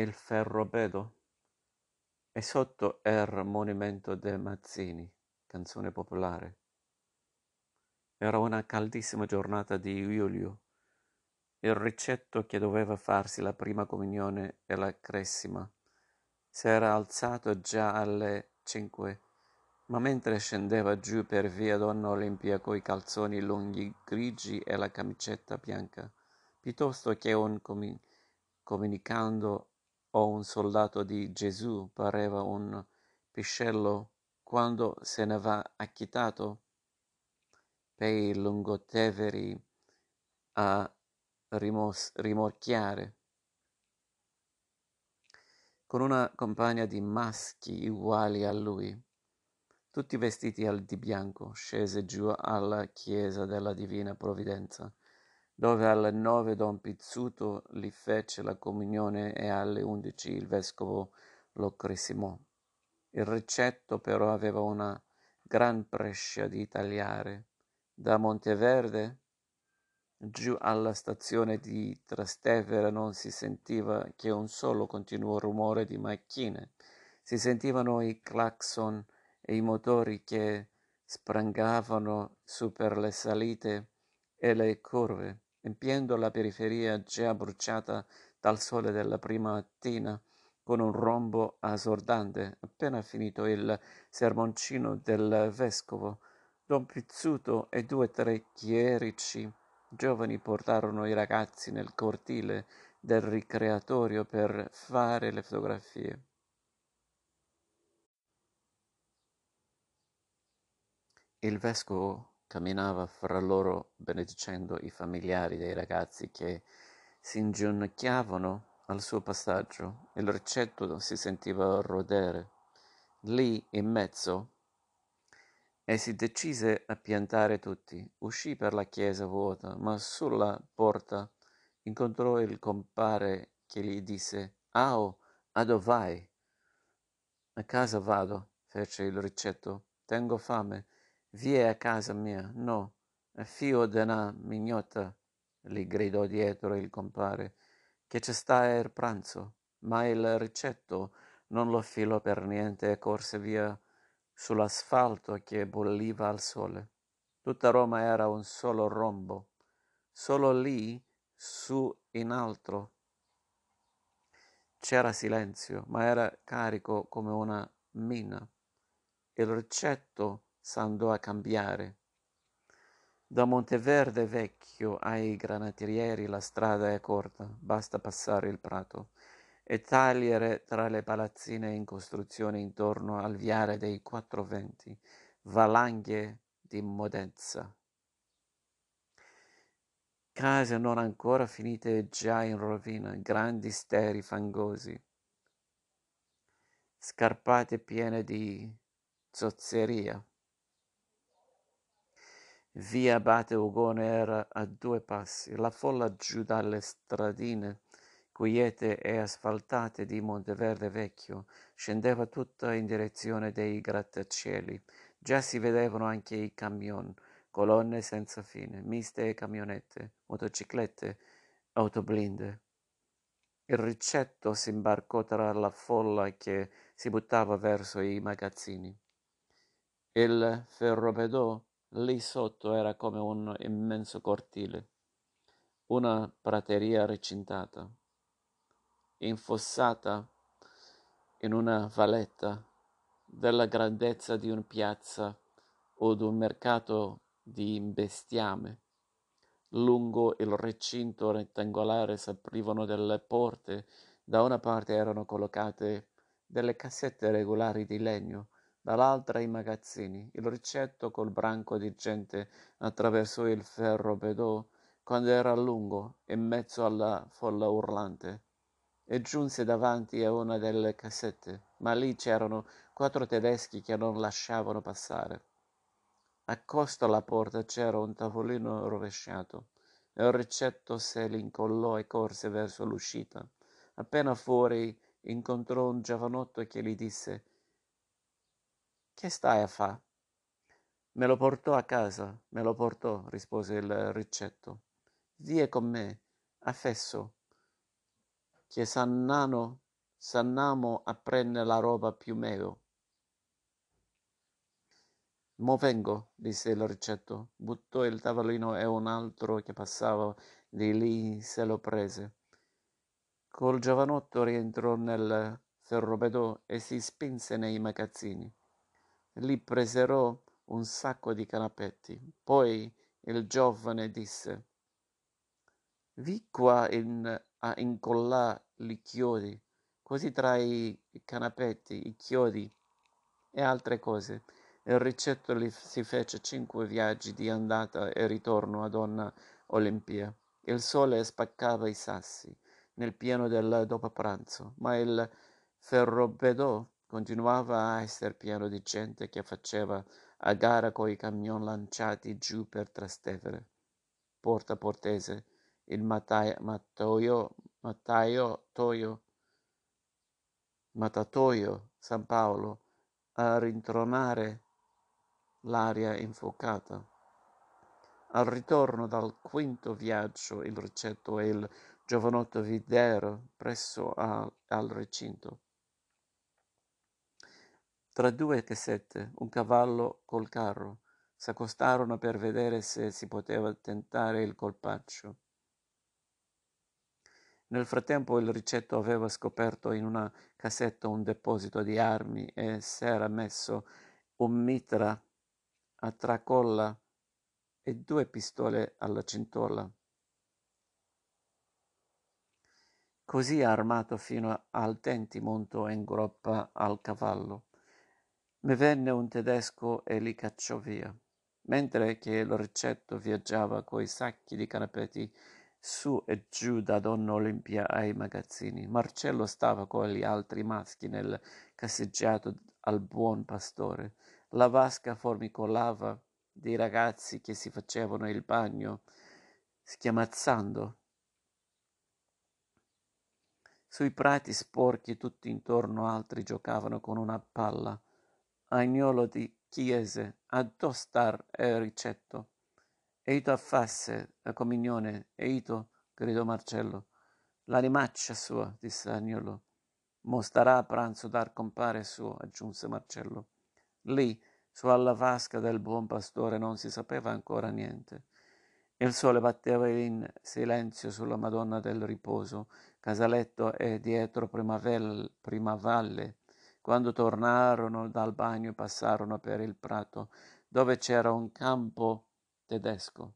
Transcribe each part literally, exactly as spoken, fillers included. il Ferrobedò e sotto er monumento de Mazzini, canzone popolare. Era una caldissima giornata di luglio. Il Riccetto, che doveva farsi la prima comunione e la cresima, si era alzato già alle cinque, ma mentre scendeva giù per via Donna Olimpia coi calzoni lunghi grigi e la camicetta bianca, piuttosto che un comi- comunicando o un soldato di Gesù, pareva un piscello. Quando se ne va acchitato per i Lungo Tevere a rimos- rimorchiare, con una compagna di maschi uguali a lui, tutti vestiti al di bianco, scese giù alla chiesa della Divina Provvidenza, dove alle nove Don Pizzuto li fece la comunione e alle undici il vescovo lo cresimò. Il Riccetto però aveva una gran prescia di tagliare da Monteverde giù alla stazione di Trastevere. Non si sentiva che un solo continuo rumore di macchine, si sentivano i clacson e i motori che sprangavano su per le salite e le curve, empiendo la periferia già bruciata dal sole della prima mattina con un rombo assordante. Appena finito il sermoncino del vescovo, Don Pizzuto e due o tre chierici giovani portarono i ragazzi nel cortile del ricreatorio per fare le fotografie. Il vescovo camminava fra loro benedicendo i familiari dei ragazzi che si inginocchiavano al suo passaggio. Il Riccetto si sentiva rodere lì in mezzo e si decise a piantare tutti. Uscì per la chiesa vuota, ma sulla porta incontrò il compare che gli disse: «Ao, a dove vai?» «A casa vado», fece il Riccetto. «Tengo fame. Vie a casa mia». «No, fio de na mignotta», gli gridò dietro il compare, «che ci sta il pranzo». Ma il Riccetto non lo filò per niente e corse via sull'asfalto che bolliva al sole. Tutta Roma era un solo rombo, solo lì su in alto c'era silenzio, ma era carico come una mina. Il Riccetto s'andò a cambiare. Da Monteverde Vecchio ai Granatieri la strada è corta, basta passare il prato e tagliare tra le palazzine in costruzione intorno al viale dei Quattro Venti, valanghe di modenza, case non ancora finite già in rovina, grandi steri fangosi, scarpate piene di zozzeria. Via Abate Ugone era a due passi, la folla giù dalle stradine quiete e asfaltate di Monteverde Vecchio scendeva tutta in direzione dei grattacieli. Già si vedevano anche i camion, colonne senza fine, miste e camionette, motociclette, autoblinde. Il Riccetto si imbarcò tra la folla che si buttava verso i magazzini. Il Ferrobedò lì sotto era come un immenso cortile, una prateria recintata, infossata in una valletta della grandezza di una piazza o di un mercato di bestiame. Lungo il recinto rettangolare s'aprivano delle porte, da una parte erano collocate delle cassette regolari di legno, dall'altra i magazzini. Il Riccetto, col branco di gente, attraversò il Ferrobedò quando era lungo, in mezzo alla folla urlante, e giunse davanti a una delle cassette, ma lì c'erano quattro tedeschi che non lasciavano passare. Accosto alla porta c'era un tavolino rovesciato, e il Riccetto se l'incollò e corse verso l'uscita. Appena fuori incontrò un giovanotto che gli disse: «Che stai a fa?» «Me lo portò a casa, me lo portò», rispose il Riccetto. «Vie con me, a Fesso, che San Nano s'annamo a prendere la roba più meglio. «Mo vengo», disse il Riccetto, buttò il tavolino e un altro che passava di lì se lo prese. Col giovanotto rientrò nel Ferrobedò e si spinse nei magazzini. Lì presero un sacco di canapetti. Poi il giovane disse: «Vi qua in, a incollare gli chiodi», così tra i canapetti, i chiodi e altre cose. Il Riccetto li si fece cinque viaggi di andata e ritorno a Donna Olimpia. Il sole spaccava i sassi nel pieno del dopopranzo, ma il Ferrobedò continuava a essere pieno di gente che faceva a gara coi camion lanciati giù per Trastevere, Porta Portese, il matai, mataio, mataio, toio, matatoio San Paolo, a rintronare l'aria infuocata. Al ritorno dal quinto viaggio il Riccetto e il giovanotto videro presso a, al recinto, tra due cassette, un cavallo col carro. S'accostarono per vedere se si poteva tentare il colpaccio. Nel frattempo il Riccetto aveva scoperto in una cassetta un deposito di armi e s'era messo un mitra a tracolla e due pistole alla cintola. Così armato fino al denti montò in groppa al cavallo. Mi venne un tedesco e li cacciò via, mentre che il Riccetto viaggiava coi sacchi di canapetti su e giù da Donna Olimpia ai magazzini. Marcello stava con gli altri maschi nel casseggiato al Buon Pastore. La vasca formicolava dei ragazzi che si facevano il bagno schiamazzando. Sui prati sporchi tutti intorno altri giocavano con una palla. Agnolo di chiese addostar e Riccetto. «Eito affasse la comunione, eito», gridò Marcello. «L'animaccia sua», disse Agnolo. «Mo starà a pranzo dar compare suo», aggiunse Marcello. Lì, sulla vasca del Buon Pastore, non si sapeva ancora niente. Il sole batteva in silenzio sulla Madonna del Riposo, Casaletto e dietro Prima Valle, Prima Valle. Quando tornarono dal bagno passarono per il prato, dove c'era un campo tedesco.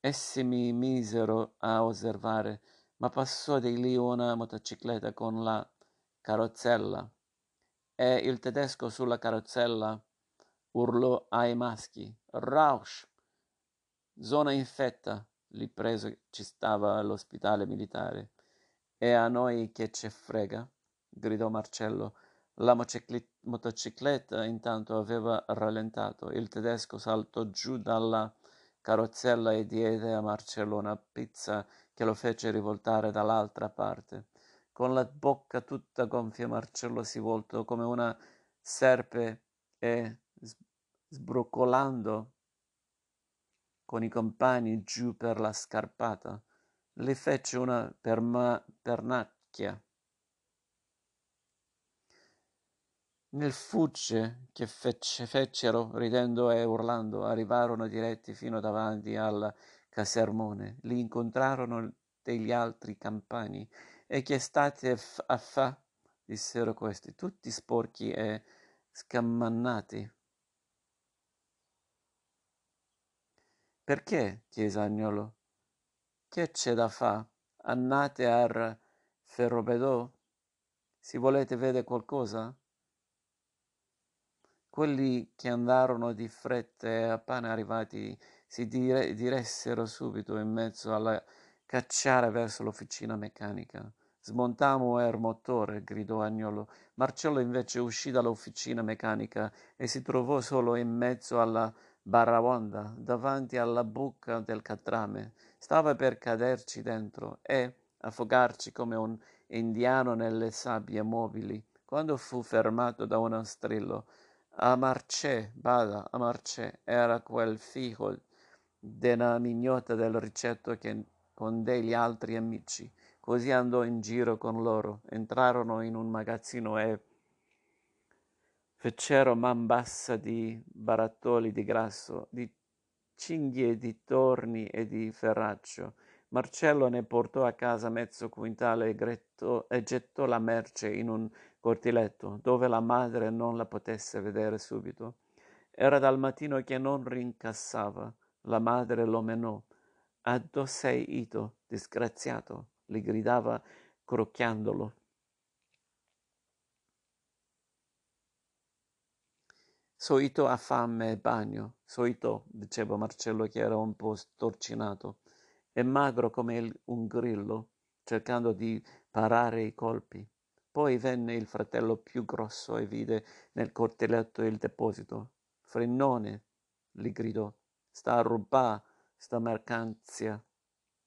Essi mi misero a osservare, ma passò di lì una motocicletta con la carrozzella, e il tedesco sulla carrozzella urlò ai maschi: «Rausch! Zona infetta!» Lì preso ci stava l'ospedale militare. «E a noi che ce frega?» gridò Marcello. La motocicletta intanto aveva rallentato. Il tedesco saltò giù dalla carrozzella e diede a Marcello una pizza che lo fece rivoltare dall'altra parte. Con la bocca tutta gonfia Marcello si voltò come una serpe e, sbroccolando con i compagni giù per la scarpata, le fece una perma- pernacchia nel fugge che fece, fecero ridendo e urlando. Arrivarono diretti fino davanti al casermone. Li incontrarono degli altri campani. «E che state f- a fa?» dissero questi, tutti sporchi e scammannati. «Perché?» chiese Agnolo. «Che c'è da fa? Andate al Ferrobedò? Si volete vedere qualcosa?» Quelli che andarono di fretta e appena arrivati si dire- diressero subito in mezzo alla cacciara verso l'officina meccanica. «Smontammo il motore», gridò Agnolo. Marcello invece uscì dall'officina meccanica e si trovò solo in mezzo alla barraonda, davanti alla buca del catrame. Stava per caderci dentro e affogarci come un indiano nelle sabbie mobili, quando fu fermato da uno strillo. «A Marcè, bada, a Marcè!» Era quel figlio della mignotta del Riccetto che con degli altri amici Così andò in giro con loro, entrarono in un magazzino e fecero man bassa di barattoli di grasso, di cinghie, di torni e di ferraccio. Marcello ne portò a casa mezzo quintale e, grettò, e gettò la merce in un cortiletto, dove la madre non la potesse vedere subito. Era dal mattino che non rincassava, la madre lo menò. «Addo sei ito, disgraziato!» le gridava crocchiandolo. «Soito ha fame e bagno, soito», diceva Marcello, che era un po' storcinato e magro come un grillo, cercando di parare i colpi. Poi venne il fratello più grosso e vide nel cortiletto il deposito. «Frennone», gli gridò, «sta a rubà sta mercanzia,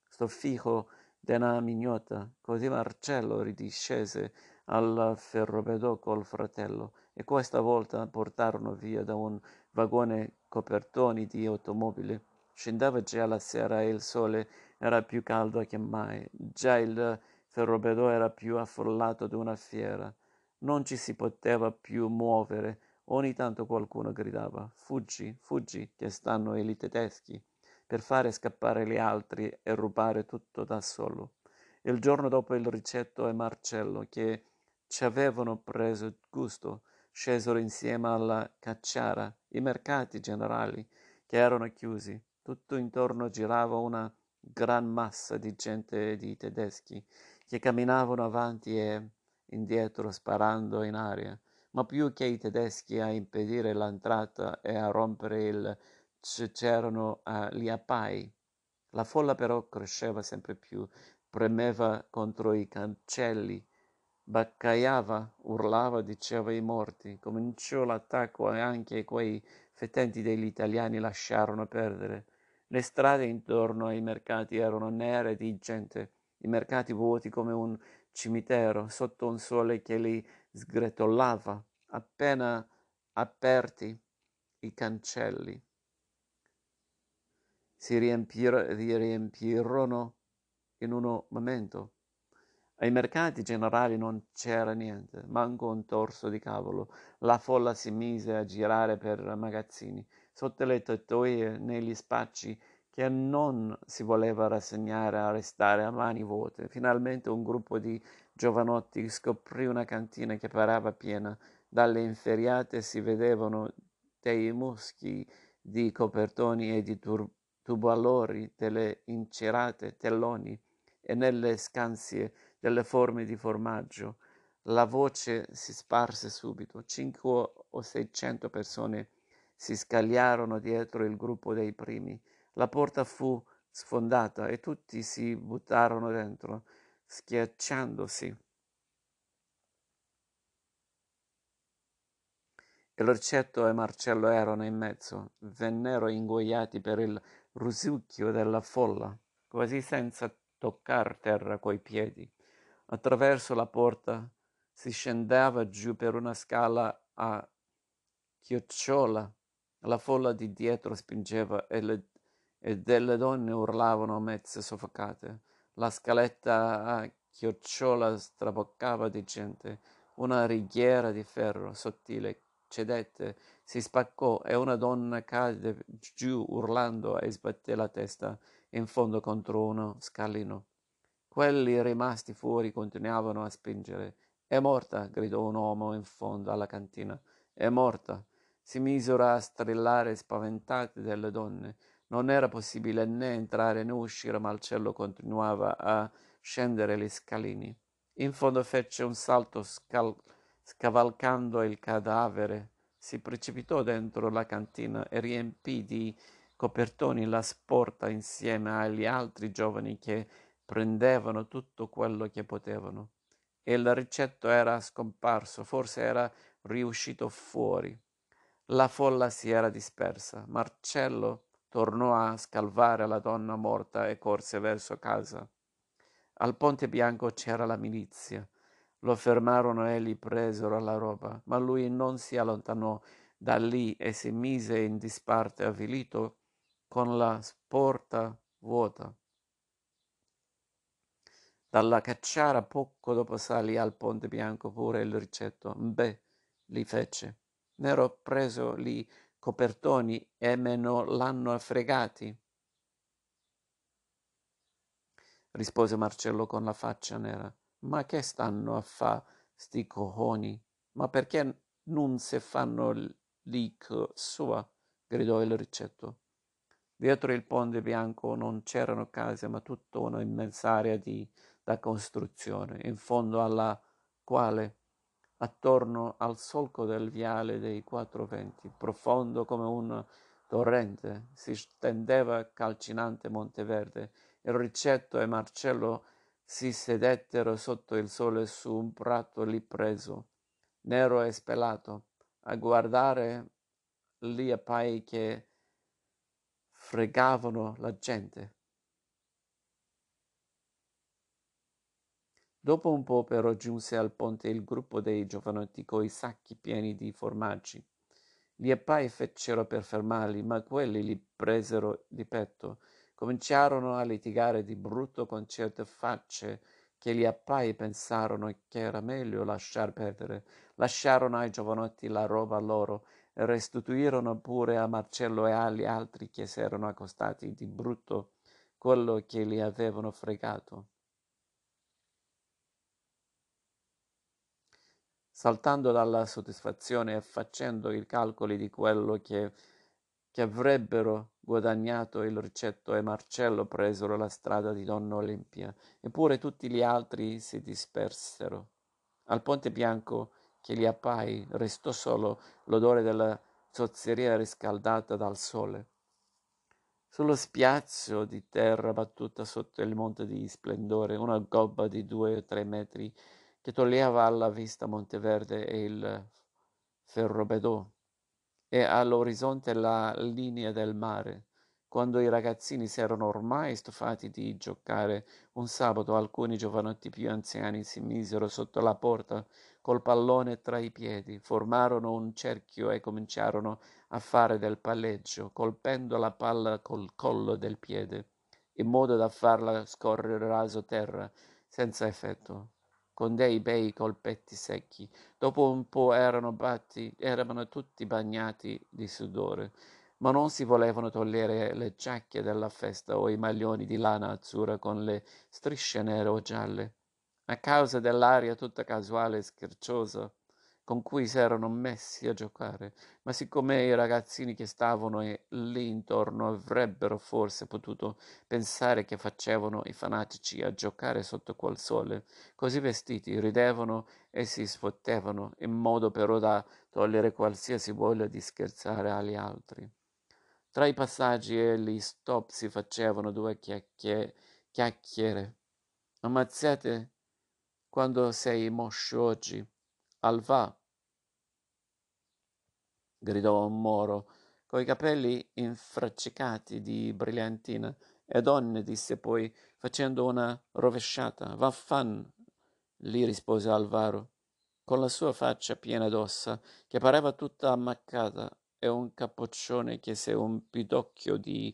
sto figo d'una mignota». Così Marcello ridiscese al ferrobedò col fratello, e questa volta portarono via da un vagone copertoni di automobili. Scendeva già la sera e il sole era più caldo che mai. Già il ferrobedò era più affollato di una fiera. Non ci si poteva più muovere. Ogni tanto qualcuno gridava: «Fuggi, fuggi, che stanno i tedeschi», per fare scappare gli altri e rubare tutto da solo. Il giorno dopo il Riccetto e Marcello, che ci avevano preso gusto, scesero insieme alla cacciara. I mercati generali, che erano chiusi, tutto intorno girava una gran massa di gente e di tedeschi, che camminavano avanti e indietro sparando in aria, ma più che i tedeschi a impedire l'entrata e a rompere il c'erano uh, gli appai. La folla però cresceva sempre più, premeva contro i cancelli, baccaiava, urlava, diceva i morti. Cominciò l'attacco e anche quei fetenti degli italiani lasciarono perdere. Le strade intorno ai mercati erano nere di gente, i mercati vuoti come un cimitero sotto un sole che li sgretolava. Appena aperti i cancelli, si riempir- riempirono in un momento. Ai mercati generali non c'era niente, manco un torso di cavolo. La folla si mise a girare per magazzini, sotto le tettoie, negli spacci, che non si voleva rassegnare a restare a mani vuote. Finalmente un gruppo di giovanotti scoprì una cantina che parava piena. Dalle inferriate si vedevano dei muschi di copertoni e di turbanti, tubalori, delle incerate, telloni, e nelle scansie delle forme di formaggio. La voce si sparse subito. Cinque o seicento persone si scagliarono dietro il gruppo dei primi. La porta fu sfondata e tutti si buttarono dentro, schiacciandosi. Il Riccetto e Marcello erano in mezzo, vennero ingoiati per il risucchio della folla, quasi senza toccar terra coi piedi. Attraverso la porta si scendeva giù per una scala a chiocciola. La folla di dietro spingeva e, le, e delle donne urlavano mezze soffocate. La scaletta a chiocciola straboccava di gente. Una righiera di ferro sottile cedette, si spaccò e una donna cadde giù urlando e sbatté la testa in fondo contro uno scalino. Quelli rimasti fuori continuavano a spingere. «È morta!» gridò un uomo in fondo alla cantina. «È morta!» Si misero a strillare spaventate delle donne. Non era possibile né entrare né uscire. Marcello continuava a scendere gli scalini. In fondo fece un salto scal scavalcando il cadavere, si precipitò dentro la cantina e riempì di copertoni la sporta insieme agli altri giovani che prendevano tutto quello che potevano. Il Riccetto era scomparso, forse era riuscito fuori. La folla si era dispersa. Marcello tornò a scalvare la donna morta e corse verso casa. Al Ponte Bianco c'era la milizia. Lo fermarono e gli presero la roba, ma lui non si allontanò da lì e si mise in disparte avvilito con la sporta vuota. Dalla Cacciara poco dopo salì al Ponte Bianco pure il Riccetto. Beh, li fece. M'ero preso lì copertoni e me no l'hanno fregati, rispose Marcello con la faccia nera. Ma che stanno a fa sti cohoni? Ma perché non se fanno l'ic sua? Gridò il Riccetto. Dietro il Ponte Bianco non c'erano case, ma tutta una immensa area di, da costruzione, in fondo alla quale, attorno al solco del viale dei Quattro Venti, profondo come un torrente, si stendeva calcinante Monteverde. Il Riccetto e Marcello si sedettero sotto il sole su un prato lì preso, nero e spelato, a guardare gli appai che fregavano la gente. Dopo un po' però giunse al ponte il gruppo dei giovanotti coi sacchi pieni di formaggi. Gli appai fecero per fermarli, ma quelli li presero di petto. Cominciarono a litigare di brutto con certe facce che gli appai pensarono che era meglio lasciar perdere. Lasciarono ai giovanotti la roba loro, restituirono pure a Marcello e agli altri che si erano accostati di brutto quello che li avevano fregato. Saltando dalla soddisfazione e facendo i calcoli di quello che, che avrebbero guadagnato, il Riccetto e Marcello presero la strada di Donna Olimpia, eppure tutti gli altri si dispersero. Al Ponte Bianco che gli appai restò solo l'odore della zozzeria riscaldata dal sole. Sullo spiazzo di terra battuta sotto il monte di Splendore, una gobba di due o tre metri che toglieva alla vista Monteverde e il Ferrobedò, e all'orizzonte la linea del mare. Quando i ragazzini si erano ormai stufati di giocare, un sabato alcuni giovanotti più anziani si misero sotto la porta col pallone tra i piedi, formarono un cerchio e cominciarono a fare del palleggio, colpendo la palla col collo del piede, in modo da farla scorrere raso terra, senza effetto, con dei bei colpetti secchi. Dopo un po' erano, batti, erano tutti bagnati di sudore, ma non si volevano togliere le giacche della festa o i maglioni di lana azzurra con le strisce nere o gialle. A causa dell'aria tutta casuale e scherzosa con cui si erano messi a giocare, ma siccome i ragazzini che stavano lì intorno avrebbero forse potuto pensare che facevano i fanatici a giocare sotto quel sole, così vestiti ridevano e si sfottevano, in modo però da togliere qualsiasi voglia di scherzare agli altri. Tra i passaggi e gli stop si facevano due chiacchie- chiacchiere. Ammazzate quando sei moscio oggi, Alvà, gridò un moro, coi capelli infraccicati di brillantina. E donne, disse poi, facendo una rovesciata. Vaffan, gli rispose Alvaro, con la sua faccia piena d'ossa, che pareva tutta ammaccata, e un capoccione che se un pidocchio di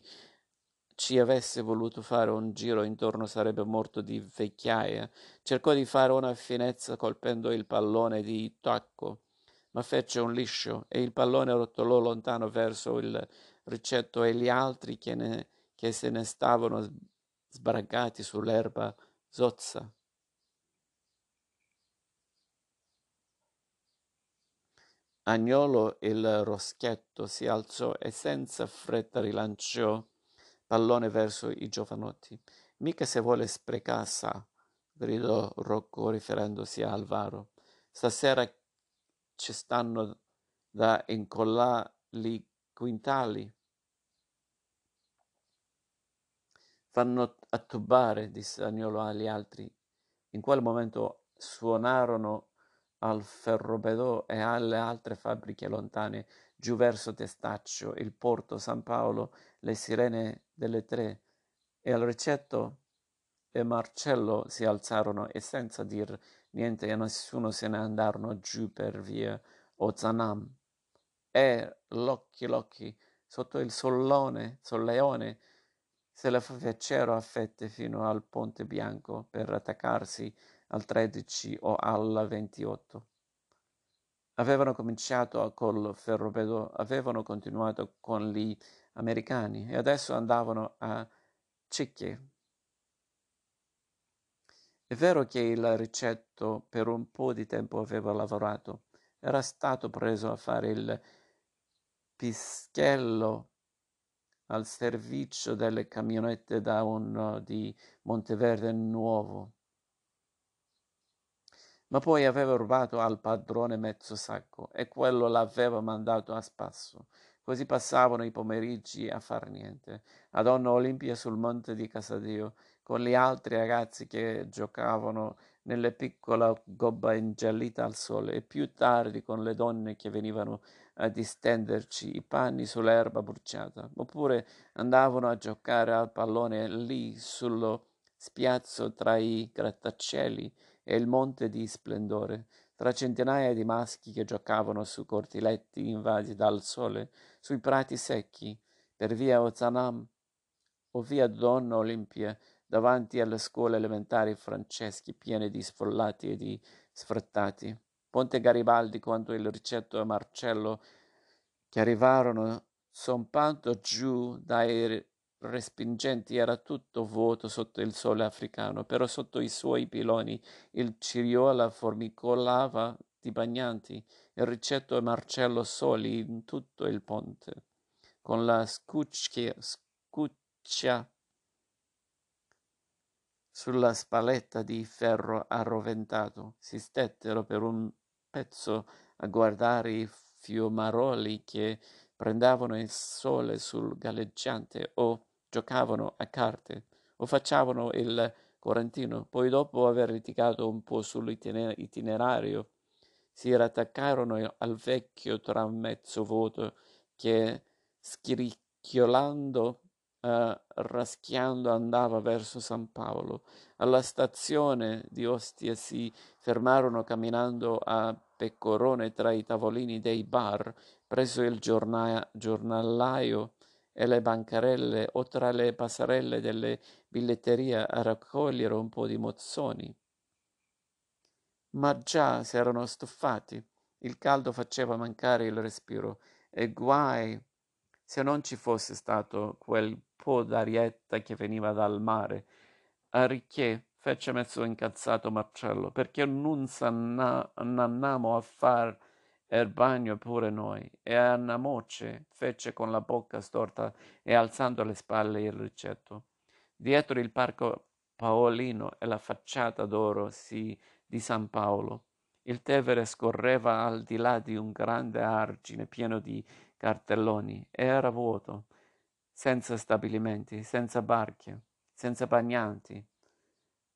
ci avesse voluto fare un giro intorno sarebbe morto di vecchiaia. Cercò di fare una finezza colpendo il pallone di tacco, ma fece un liscio e il pallone rotolò lontano verso il Riccetto e gli altri che, ne, che se ne stavano sbragati sull'erba zozza. Agnolo, il Roschetto, si alzò e senza fretta rilanciò pallone verso i giovanotti. Mica se vuole sprecassa, gridò Rocco riferendosi a Alvaro. Stasera ci stanno da incollare gli quintali. Fanno attubare, disse Agnolo agli altri. In quel momento suonarono al Ferrobedò e alle altre fabbriche lontane, giù verso Testaccio, il Porto San Paolo, le sirene delle tre, e al Riccetto e Marcello si alzarono e senza dir niente a nessuno se ne andarono giù per via Ozanam. E, locchi locchi, sotto il sollone, solleone, se la fecero a fette fino al Ponte Bianco per attaccarsi al tredici o alla ventotto. Avevano cominciato col Ferrobedò, avevano continuato con gli americani e adesso andavano a cicche. È vero che il Riccetto per un po' di tempo aveva lavorato, era stato preso a fare il pischello al servizio delle camionette da uno di Monteverde Nuovo, ma poi aveva rubato al padrone mezzo sacco e quello l'aveva mandato a spasso. Così passavano i pomeriggi a far niente, a Donna Olimpia sul monte di Casadio, con gli altri ragazzi che giocavano nella piccola gobba ingiallita al sole, e più tardi con le donne che venivano a distenderci i panni sull'erba bruciata, oppure andavano a giocare al pallone lì sullo spiazzo tra i grattacieli e il Monte di Splendore, tra centinaia di maschi che giocavano su cortiletti invasi dal sole, sui prati secchi, per via Ozanam o via Donna Olimpia, davanti alle scuole elementari franceschi piene di sfollati e di sfrattati. Ponte Garibaldi, quando il Riccetto e Marcello, che arrivarono zompando giù dai respingenti, era tutto vuoto sotto il sole africano, però sotto i suoi piloni il Ciriola formicolava di bagnanti, il Riccetto e Marcello soli in tutto il ponte, con la scuccia, scuccia sulla spalletta di ferro arroventato. Si stettero per un pezzo a guardare i fiumaroli che prendevano il sole sul galleggiante o giocavano a carte o facevano il correntino. Poi, dopo aver litigato un po' sull'itinerario, si rattaccarono al vecchio tram mezzo vuoto che, schiricchiolando e raschiando, andava verso San Paolo. Alla stazione di Ostia si fermarono camminando a pecorone tra i tavolini dei bar, presso il giorna- giornalaio e le bancarelle o tra le passerelle delle biglietterie a raccogliere un po' di mozzoni. Ma già s'erano stufati, il caldo faceva mancare il respiro e guai se non ci fosse stato quel po' d'arietta che veniva dal mare. A Ricchè fece mezzo incazzato Marcello: perché non s'annammo a far il bagno pure noi? E Anna Moce fece con la bocca storta e alzando le spalle il Riccetto. Dietro il parco paolino e la facciata d'oro sì, di San Paolo, il Tevere scorreva al di là di un grande argine pieno di cartelloni, e era vuoto, senza stabilimenti, senza barche, senza bagnanti,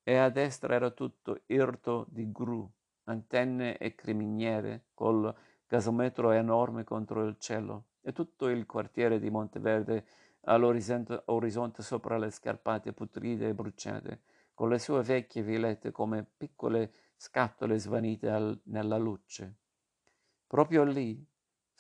e a destra era tutto irto di gru, antenne e creminiere col gasometro enorme contro il cielo, e tutto il quartiere di Monteverde all'orizzonte orizzonte sopra le scarpate putride e bruciate, con le sue vecchie villette come piccole scatole svanite al, nella luce. Proprio lì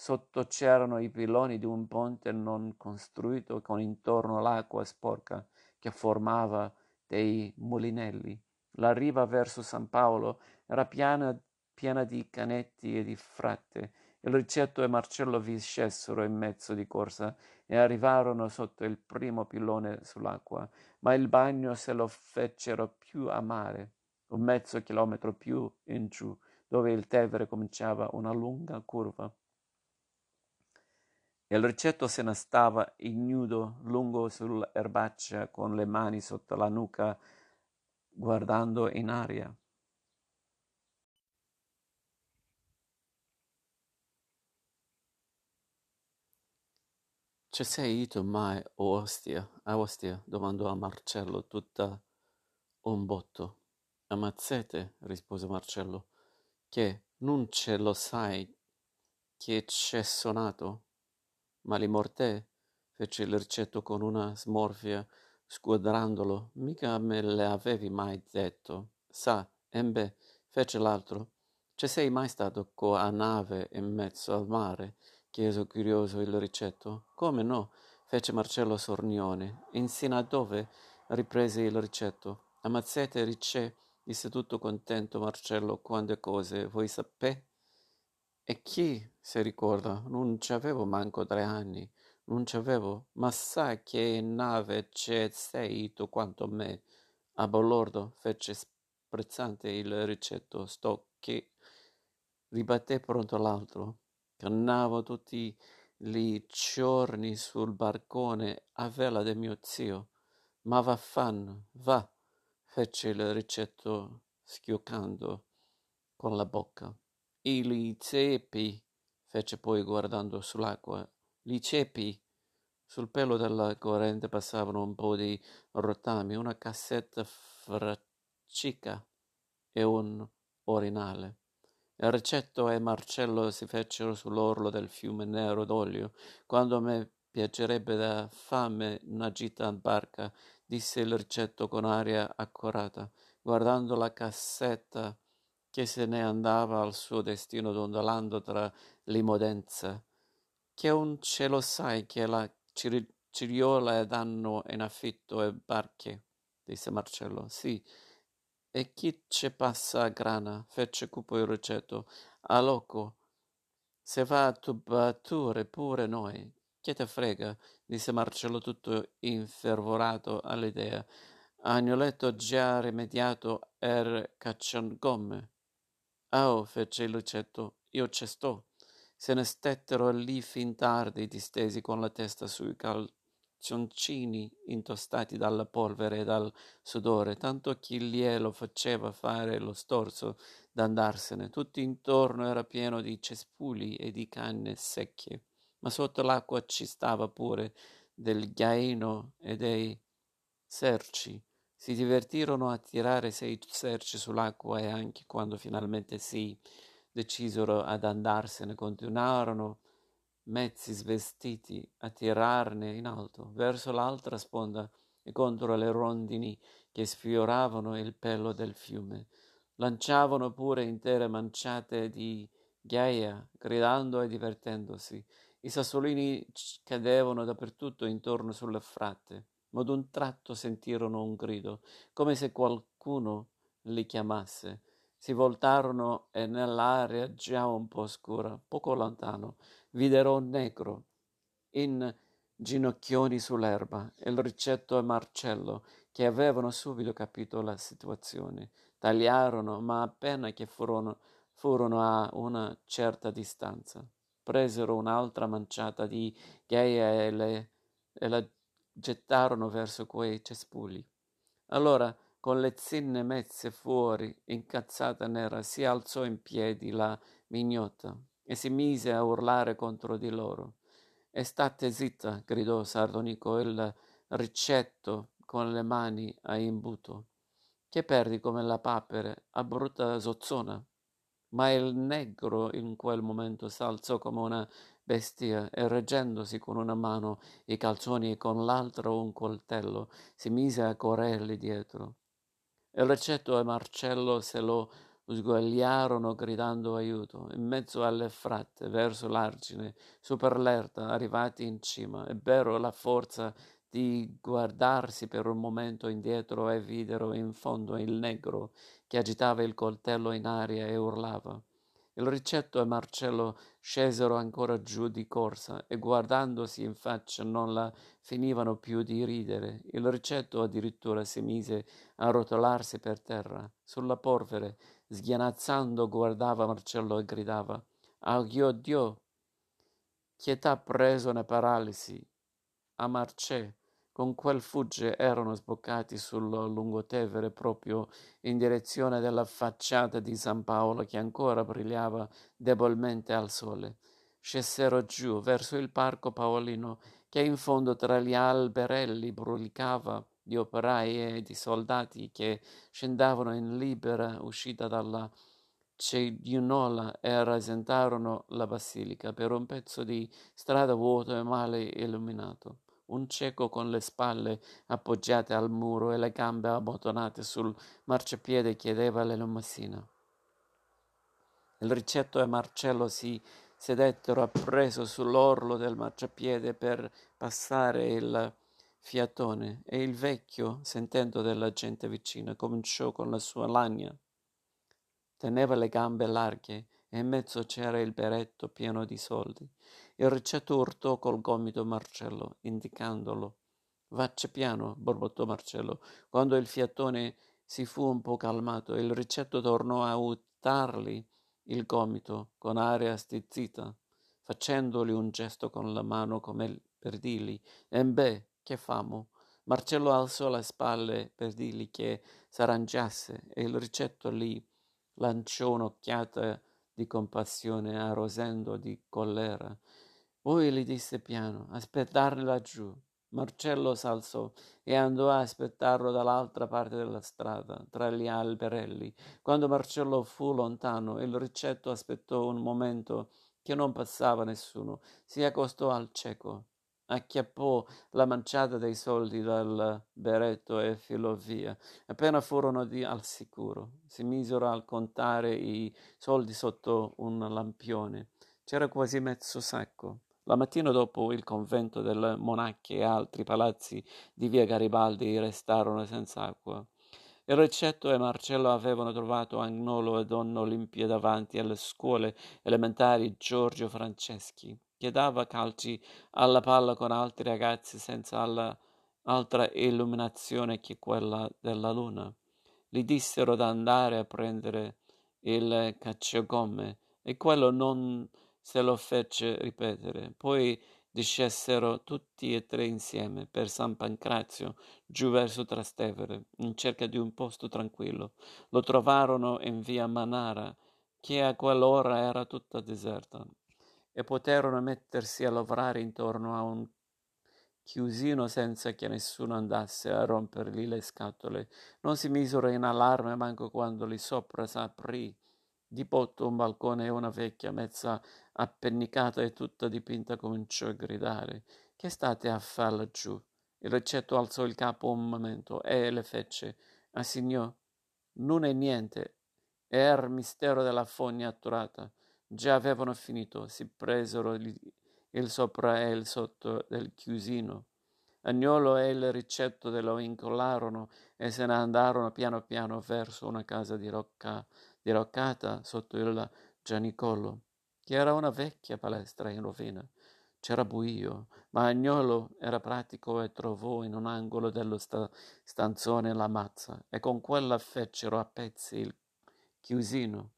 sotto c'erano i piloni di un ponte non costruito, con intorno l'acqua sporca che formava dei mulinelli. La riva verso San Paolo era piena, piena di canetti e di fratte. Il Riccetto e Marcello vi scesero in mezzo di corsa e arrivarono sotto il primo pilone sull'acqua, ma il bagno se lo fecero più a mare, un mezzo chilometro più in giù, dove il Tevere cominciava una lunga curva. Il Riccetto se ne stava ignudo lungo sull'erbaccia, con le mani sotto la nuca, guardando in aria. Ci sei ito mai a Ostia? A Ostia? Domandò a Marcello tutta un botto. A mazzette, rispose Marcello, che non ce lo sai che c'è sonato. Ma li mortè, fece il Riccetto con una smorfia, squadrandolo, mica me le avevi mai detto. Sa, embe, fece l'altro, ci sei mai stato con a nave in mezzo al mare? Chiese curioso il Riccetto. Come no, fece Marcello Sornione, e insino a dove? Riprese il Riccetto. A Mazzete, Riccè, disse tutto contento Marcello, quante cose, voi sapete? E chi si ricorda? Non ci avevo manco tre anni, non ci avevo, ma sai che nave c'è sei tu quanto me? A Ballordo, fece sprezzante il Riccetto, sto che ribatté pronto l'altro. Cannavo tutti li giorni sul barcone a vela del mio zio. Ma vaffan, va, fece il Riccetto schioccando con la bocca. I li ceppi, fece poi guardando sull'acqua. Li ceppi. Sul pelo della corrente passavano un po' di rottami, una cassetta fraccica e un orinale. Il Riccetto e Marcello si fecero sull'orlo del fiume nero d'olio. Quando me piacerebbe da fame una gita in barca, disse il Riccetto con aria accorata, guardando la cassetta che se ne andava al suo destino dondolando tra l'imodenza. Che un cielo sai che la cir- Ciriola danno in affitto e barche, disse Marcello. Sì, e chi ci passa a grana, fece cupo il Riccetto. A loco, se va a tubature pure noi. Che te frega, disse Marcello tutto infervorato all'idea. Agnoletto già rimediato er cacciangomme. Oh, fece il Riccetto, io ci sto. Se ne stettero lì fin tardi, distesi con la testa sui calzoncini intostati dalla polvere e dal sudore, tanto che glielo faceva fare lo storzo d'andarsene. Tutto intorno era pieno di cespugli e di canne secche, ma sotto l'acqua ci stava pure del ghiaino e dei serci. Si divertirono a tirare sei serci sull'acqua, e anche quando finalmente si decisero ad andarsene, continuarono mezzi svestiti a tirarne in alto verso l'altra sponda e contro le rondini che sfioravano il pelo del fiume. Lanciavano pure intere manciate di ghiaia, gridando e divertendosi. I sassolini cadevano dappertutto intorno sulle fratte, ma d'un tratto sentirono un grido, come se qualcuno li chiamasse. Si voltarono e nell'aria già un po' scura, poco lontano, videro un negro in ginocchioni sull'erba, il Riccetto e Marcello, che avevano subito capito la situazione. Tagliarono, ma appena che furono, furono a una certa distanza, presero un'altra manciata di ghiaia e, le, e la gettarono verso quei cespugli. Allora, con le zinne messe fuori, incazzata nera, si alzò in piedi la mignotta e si mise a urlare contro di loro. E state zitta, gridò sardonico il Riccetto con le mani a imbuto, che perdi come la papere, a brutta zozzona. Ma il negro in quel momento s'alzò come una bestia e, reggendosi con una mano i calzoni e con l'altra un coltello, si mise a correrli dietro. Il Riccetto e Marcello se lo sguagliarono gridando aiuto, in mezzo alle fratte, verso l'argine, su per l'erta, arrivati in cima, ebbero la forza di guardarsi per un momento indietro e videro in fondo il negro che agitava il coltello in aria e urlava. Il Riccetto e Marcello scesero ancora giù di corsa e, guardandosi in faccia, non la finivano più di ridere. Il Riccetto addirittura si mise a rotolarsi per terra, sulla polvere, sghinazzando guardava Marcello e gridava: «Adio Dio, che t'ha preso una paralisi?» A Marcè, con quel fugge, erano sboccati sul Lungo Tevere, proprio in direzione della facciata di San Paolo, che ancora brillava debolmente al sole. Scesero giù verso il parco paolino, che in fondo tra gli alberelli brulicava di operai e di soldati che scendevano in libera uscita dalla Cedinola e rasentarono la basilica per un pezzo di strada vuoto e male illuminato. Un cieco con le spalle appoggiate al muro e le gambe abbottonate sul marciapiede chiedeva l'elemosina. Il Riccetto e Marcello si sedettero appresso sull'orlo del marciapiede per passare il fiatone, e il vecchio, sentendo della gente vicina, cominciò con la sua lagna. Teneva le gambe larghe e in mezzo c'era il berretto pieno di soldi. Il Riccetto urtò col gomito Marcello, indicandolo. «Vacce piano», borbottò Marcello. Quando il fiatone si fu un po' calmato, il Riccetto tornò a urtargli il gomito con aria stizzita, facendogli un gesto con la mano come per dirgli: «Embè, che famo?» Marcello alzò le spalle per dirgli che s'arrangiasse, e il Riccetto lì lanciò un'occhiata di compassione arrosendo di collera. Poi gli disse piano: «Aspettarne laggiù». Marcello s'alzò e andò a aspettarlo dall'altra parte della strada, tra gli alberelli. Quando Marcello fu lontano, il Riccetto aspettò un momento che non passava nessuno. Si accostò al cieco, acchiappò la manciata dei soldi dal berretto e filò via. Appena furono di al sicuro, si misero a contare i soldi sotto un lampione. C'era quasi mezzo sacco. La mattina dopo, il convento delle Monache e altri palazzi di via Garibaldi restarono senza acqua. Il Riccetto e Marcello avevano trovato Agnolo e Donna Olimpia davanti alle scuole elementari Giorgio Franceschi, che dava calci alla palla con altri ragazzi senza alla, altra illuminazione che quella della luna. Gli dissero d'andare a prendere il cacciagomme, e quello non se lo fece ripetere. Poi discesero tutti e tre insieme per San Pancrazio, giù verso Trastevere, in cerca di un posto tranquillo. Lo trovarono in via Manara, che a quell'ora era tutta deserta, e poterono mettersi a lavorare intorno a un chiusino senza che nessuno andasse a rompergli le scatole. Non si misero in allarme manco quando lì sopra s'aprì di botto un balcone, e una vecchia mezza appennicata e tutta dipinta cominciò a gridare: «Che state a far laggiù?» Il Riccetto alzò il capo un momento e le fece: «Ah, signor, non è niente, è il mistero della fogna atturata». Già avevano finito, si presero il sopra e il sotto del chiusino. Agnolo e il Riccetto lo incollarono e se ne andarono piano piano verso una casa di rocca diroccata sotto il Gianicolo, che era una vecchia palestra in rovina. C'era buio, ma Agnolo era pratico e trovò in un angolo dello sta- stanzone la mazza, e con quella fecero a pezzi il chiusino.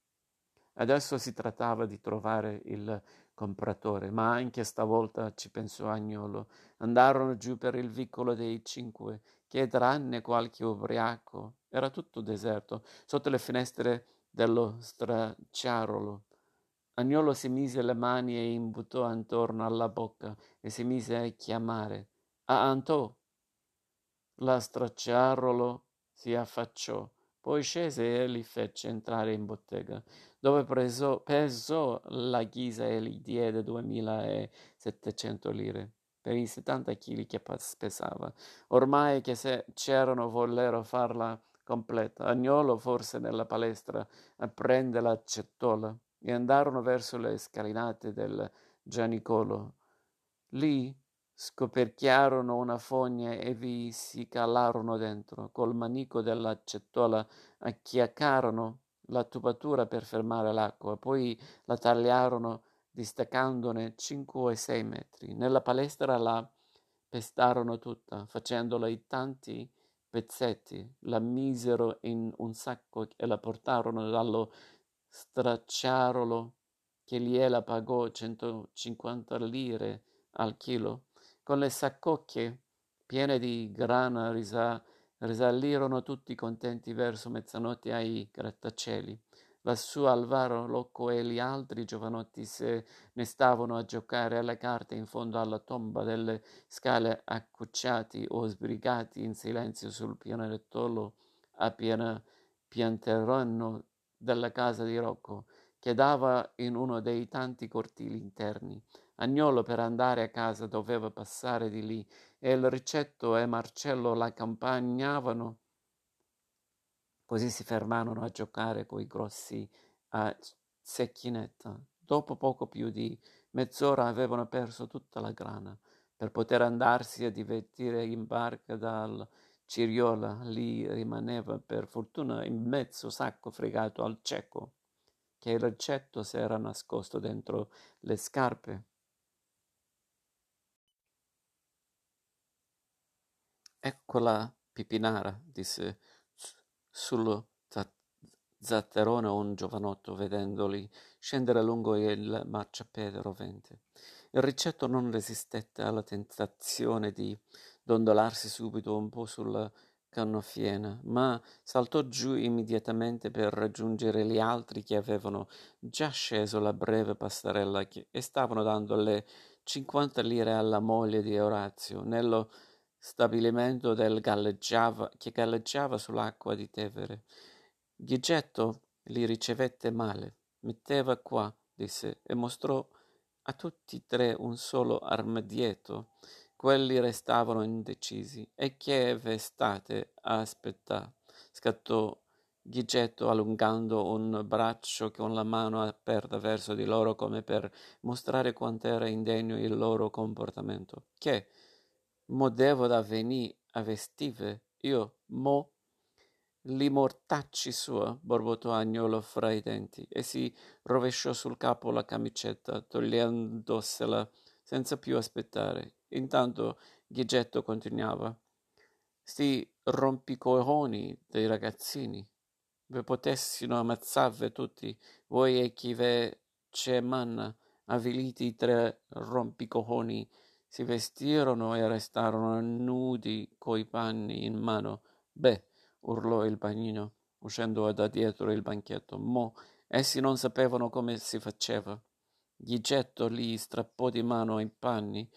Adesso si trattava di trovare il compratore, ma anche stavolta ci pensò Agnolo. Andarono giù per il vicolo dei Cinque, che tranne qualche ubriaco era tutto deserto, sotto le finestre dello stracciarolo. Agnolo si mise le mani e imbutò intorno alla bocca e si mise a chiamare: «Ah, Antò!» La stracciarolo si affacciò, poi scese e li fece entrare in bottega, dove preso, pesò la ghisa e gli diede duemilasettecento lire per i settanta chili che pesava. Ormai che se c'erano vollero farla completa. Agnolo forse nella palestra a prendere la cettola, e andarono verso le scalinate del Gianicolo. Lì scoperchiarono una fogna e vi si calarono dentro. Col manico della cettola acchiaccarono la tubatura per fermare l'acqua, poi la tagliarono distaccandone cinque o sei metri. Nella palestra la pestarono tutta, facendola in tanti pezzetti, la misero in un sacco e la portarono dallo stracciarolo, che gliela pagò centocinquanta lire al chilo. Con le saccocchie piene di grana risa- risalirono tutti contenti verso mezzanotte ai grattacieli. Lassù Alvaro, Rocco e gli altri giovanotti se ne stavano a giocare alle carte in fondo alla tomba delle scale, accucciati o sbrigati in silenzio sul pianerottolo a pian pianterreno della casa di Rocco, che dava in uno dei tanti cortili interni. Agnolo per andare a casa doveva passare di lì, e il Riccetto e Marcello l'accompagnavano. Così si fermarono a giocare coi grossi a zecchinetta. Dopo poco più di mezz'ora avevano perso tutta la grana per poter andarsi a divertire in barca dal Ciriola. Lì rimaneva per fortuna in mezzo sacco fregato al cieco, che il Riccetto si era nascosto dentro le scarpe. «Eccola Pipinara», disse sullo zatterone un giovanotto, vedendoli scendere lungo il marciapiede rovente. Il Riccetto non resistette alla tentazione di dondolarsi subito un po' sulla cannofiena, ma saltò giù immediatamente per raggiungere gli altri che avevano già sceso la breve passerella e stavano dando le cinquanta lire alla moglie di Orazio nello stabilimento del galleggiava, che galleggiava sull'acqua di Tevere. Gigetto li ricevette male. «Metteva qua», disse, e mostrò a tutti e tre un solo armadietto. Quelli restavano indecisi. «E che vestate a aspettare?» scattò Gigetto, allungando un braccio con la mano aperta verso di loro come per mostrare quanto era indegno il loro comportamento. «Che mo devo da venì a vestive io mo li mortacci sua?» borbottò Agnolo fra i denti, e si rovesciò sul capo la camicetta, togliendosela senza più aspettare. Intanto Gigetto continuava: «Sti rompicoglioni dei ragazzini, ve potessino ammazzarvi tutti voi e chi ve c'è manna». Avviliti i tre rompicoglioni si vestirono e restarono nudi coi panni in mano. «Beh», urlò il bagnino, uscendo da dietro il banchetto, «mo essi non sapevano come si faceva». Gigetto li strappò di mano i panni,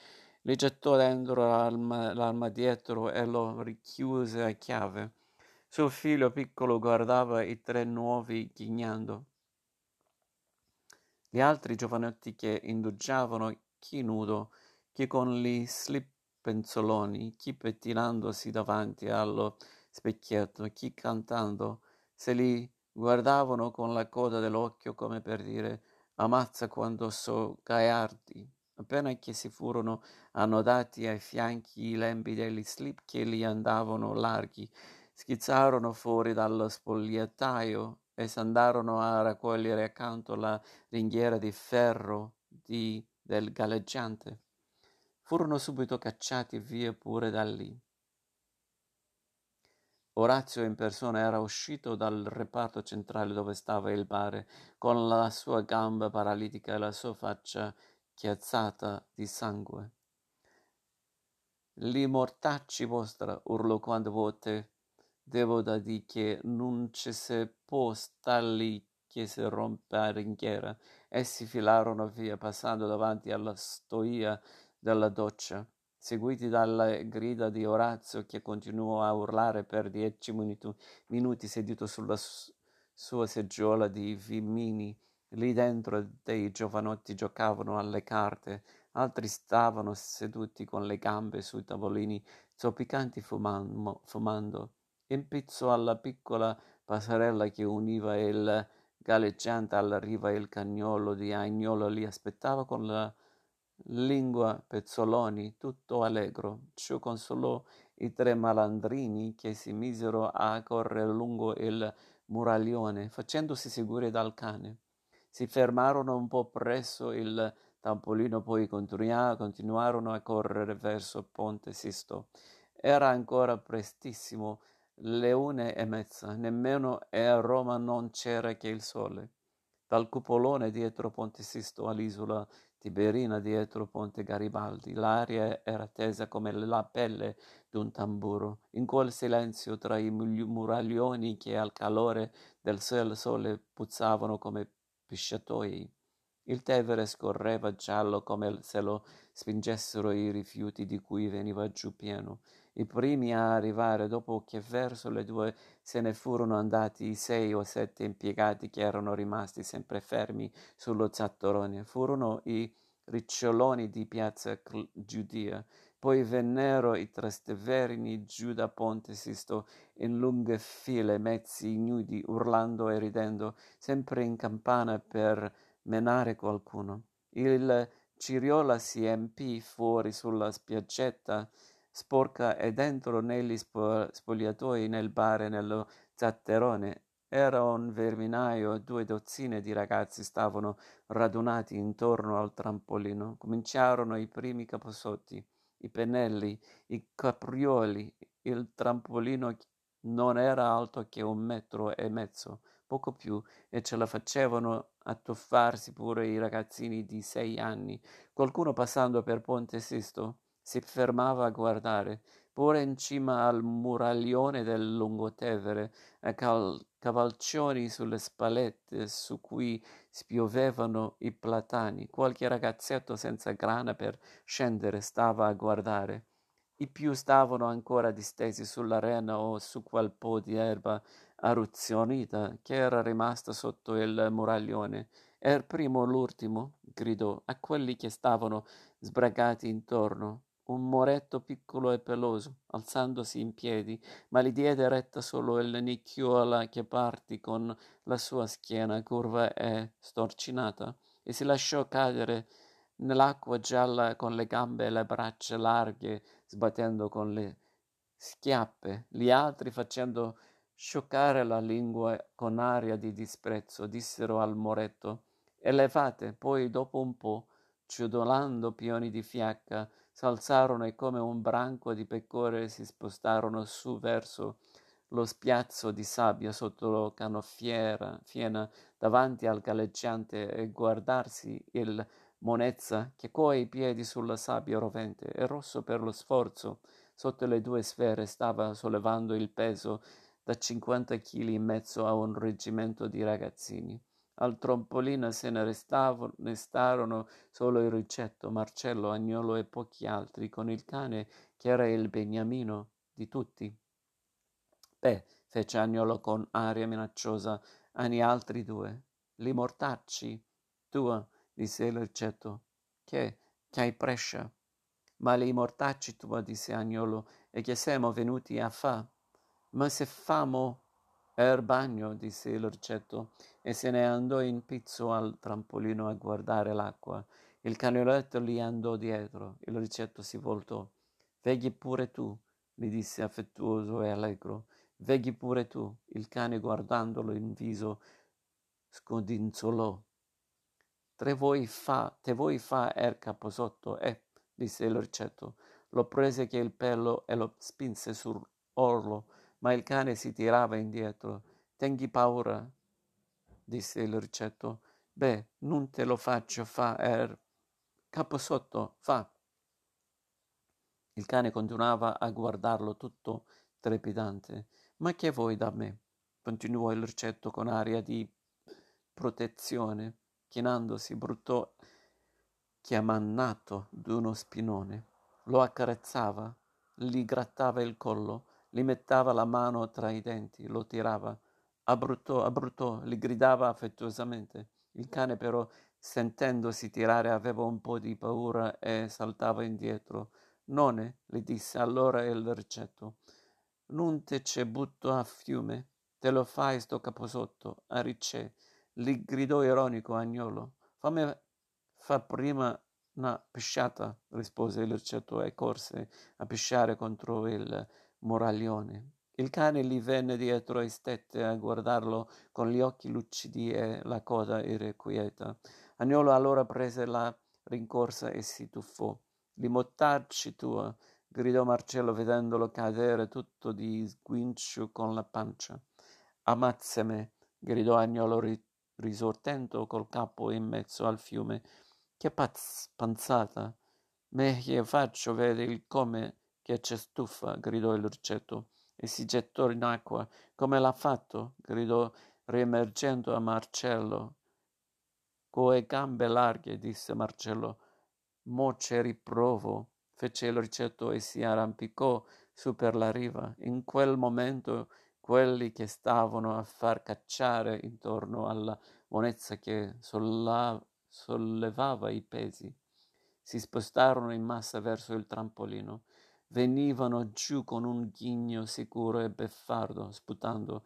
li gettò dentro l'arma, l'arma dietro e lo richiuse a chiave. Suo figlio piccolo guardava i tre nuovi ghignando. Gli altri giovanotti che indugiavano, chi nudo, chi con gli slip penzoloni, chi pettinandosi davanti allo specchietto, chi cantando, se li guardavano con la coda dell'occhio come per dire: «Ammazza quando so gaiardi». Appena che si furono annodati ai fianchi i lembi degli slip che li andavano larghi, schizzarono fuori dallo spogliataio e s'andarono a raccogliere accanto la ringhiera di ferro di, del galleggiante. Furono subito cacciati via pure da lì. Orazio in persona era uscito dal reparto centrale dove stava il bar, con la sua gamba paralitica e la sua faccia chiazzata di sangue. «Li mortacci vostra», urlò quante volte «devo da di che non ci se può star lì che si rompe la ringhiera». Essi filarono via, passando davanti alla stoia della doccia, seguiti dalle grida di Orazio, che continuò a urlare per dieci minuti, minuti seduto sulla su- sua seggiola di vimini. Lì dentro dei giovanotti giocavano alle carte, altri stavano seduti con le gambe sui tavolini, zoppicanti fumando, fumando. In pizzo alla piccola passerella che univa il galleggiante alla riva, il cagnolo di Agnolo li aspettava con la lingua pezzoloni, tutto allegro. Ciò consolò i tre malandrini, che si misero a correre lungo il muraglione, facendosi sicuri dal cane. Si fermarono un po' presso il tampolino, poi continuarono a correre verso Ponte Sisto. Era ancora prestissimo, le una e mezza, nemmeno a Roma non c'era che il sole. Dal cupolone dietro Ponte Sisto all'isola Tiberina dietro Ponte Garibaldi, l'aria era tesa come la pelle d'un tamburo. In quel silenzio tra i muraglioni che al calore del sole puzzavano come pisciatoi, il Tevere scorreva giallo come se lo spingessero i rifiuti di cui veniva giù pieno. I primi a arrivare, dopo che verso le due se ne furono andati i sei o sette impiegati che erano rimasti sempre fermi sullo zatterone, furono i riccioloni di piazza Giudia. Poi vennero i trasteverini giù da Ponte Sisto in lunghe file, mezzi nudi, urlando e ridendo, sempre in campana per menare qualcuno. Il Ciriola si empì fuori sulla spiaccetta sporca e dentro negli spo- spogliatoi, nel bar e nello zatterone. Era un verminaio, due dozzine di ragazzi stavano radunati intorno al trampolino. Cominciarono i primi caposotti, i pennelli, i caprioli. Il trampolino non era alto che un metro e mezzo, poco più, e ce la facevano attuffarsi pure i ragazzini di sei anni. Qualcuno passando per Ponte Sisto si fermava a guardare. Pure in cima al muraglione del Lungo Tevere, a cal- cavalcioni sulle spallette su cui spiovevano i platani, qualche ragazzetto senza grana per scendere stava a guardare. I più stavano ancora distesi sull'arena o su quel po' di erba arruzzonita che era rimasta sotto il muraglione. E il primo l'ultimo gridò a quelli che stavano sbragati intorno. Un moretto piccolo e peloso, alzandosi in piedi, ma gli diede retta solo il nicchiola che partì con la sua schiena curva e storcinata e si lasciò cadere nell'acqua gialla con le gambe e le braccia larghe, sbattendo con le schiappe. Gli altri, facendo scioccare la lingua con aria di disprezzo, dissero al moretto: "Elevate". Poi, dopo un po', ciudolando pioni di fiacca, s'alzarono e come un branco di pecore si spostarono su verso lo spiazzo di sabbia sotto la canoffiera fiena davanti al galleggiante e guardarsi il Monezza che coi i piedi sulla sabbia rovente e rosso per lo sforzo sotto le due sfere stava sollevando il peso da cinquanta chili in mezzo a un reggimento di ragazzini. Al trampolino se ne restav- restarono solo il Riccetto, Marcello, Agnolo e pochi altri, con il cane che era il beniamino di tutti. "Beh", fece Agnolo con aria minacciosa a gli altri due. "Li mortacci tua", disse il Riccetto. Che? Che hai prescia?" "Ma li mortacci tua", disse Agnolo, "e che siamo venuti a fa?" "Ma se famo er bagno", disse il Riccetto, e se ne andò in pizzo al trampolino a guardare l'acqua. Il cagnoletto gli andò dietro. Il Riccetto si voltò. "Veghi pure tu", gli disse affettuoso e allegro. "Veghi pure tu". Il cane, guardandolo in viso, scodinzolò. Tre voi fa, te voi fa er caposotto, eh", disse il Riccetto. Lo prese che il pelo e lo spinse sull'orlo, ma il cane si tirava indietro. "Tenghi paura", disse il Riccetto. "Beh, non te lo faccio fa er caposotto, fa". Il cane continuava a guardarlo tutto trepidante. "Ma che vuoi da me?" continuò il Riccetto con aria di protezione, chinandosi bruttò chiamannato d'uno spinone. Lo accarezzava, gli grattava il collo, gli metteva la mano tra i denti, lo tirava. Abbruttò, abbruttò, gli gridava affettuosamente. Il cane però, sentendosi tirare, aveva un po' di paura e saltava indietro. "Nonne", gli disse allora il Riccetto, "non te ce butto a fiume, te lo fai sto caposotto, a ricce", gli gridò ironico Agnolo. "Fammi fa prima una pisciata", rispose il Riccetto e corse a pisciare contro il muraglione. Il cane gli venne dietro e stette a guardarlo con gli occhi lucidi e la coda irrequieta. Agnolo allora prese la rincorsa e si tuffò. "Li mortacci tua", gridò Marcello vedendolo cadere tutto di sguincio con la pancia. "Ammazzame", gridò Agnolo ri- risortendo col capo in mezzo al fiume. "Che pazz- panzata! Me che faccio vedere il come che c'è stufa", gridò il Riccetto, e si gettò in acqua. "Come l'ha fatto?" gridò riemergendo a Marcello. "Coe gambe larghe", disse Marcello. "Mo ce riprovo", fece il Riccetto e si arrampicò su per la riva. In quel momento quelli che stavano a far cacciare intorno alla monezza che solla- sollevava i pesi si spostarono in massa verso il trampolino. Venivano giù con un ghigno sicuro e beffardo, sputando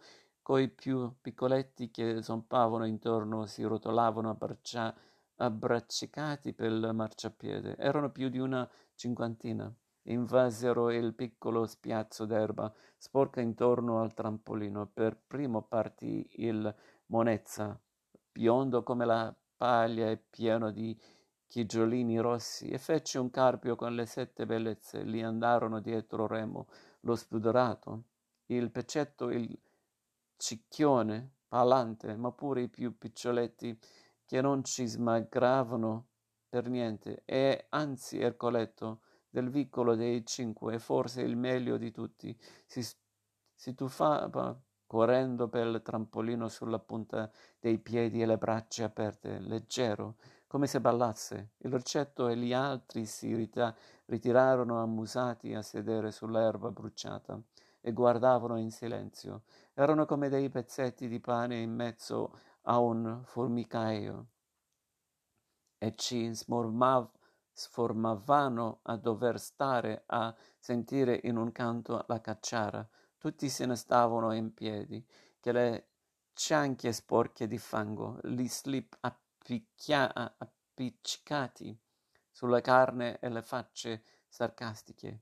coi più piccoletti che zompavano intorno, si rotolavano abbraccia- abbraccicati pel marciapiede. Erano più di una cinquantina. Invasero il piccolo spiazzo d'erba sporca intorno al trampolino. Per primo partì il Monezza, biondo come la paglia e pieno di chigiolini rossi, e fece un carpio con le sette bellezze. Li andarono dietro Remo, lo spudorato, il Pecetto, il Cicchione, Palante, ma pure i più piccioletti che non ci smagravano per niente, e anzi Ercoletto, del vicolo dei cinque, e forse il meglio di tutti, si, si tuffava correndo per il trampolino sulla punta dei piedi e le braccia aperte, leggero, come se ballasse. Il Riccetto e gli altri si rita- ritirarono ammusati a sedere sull'erba bruciata e guardavano in silenzio. Erano come dei pezzetti di pane in mezzo a un formicaio e ci smormav- sformavano a dover stare a sentire in un canto la cacciara. Tutti se ne stavano in piedi, che le cianche sporche di fango, gli slip aperti, appiccicati sulla carne e le facce sarcastiche,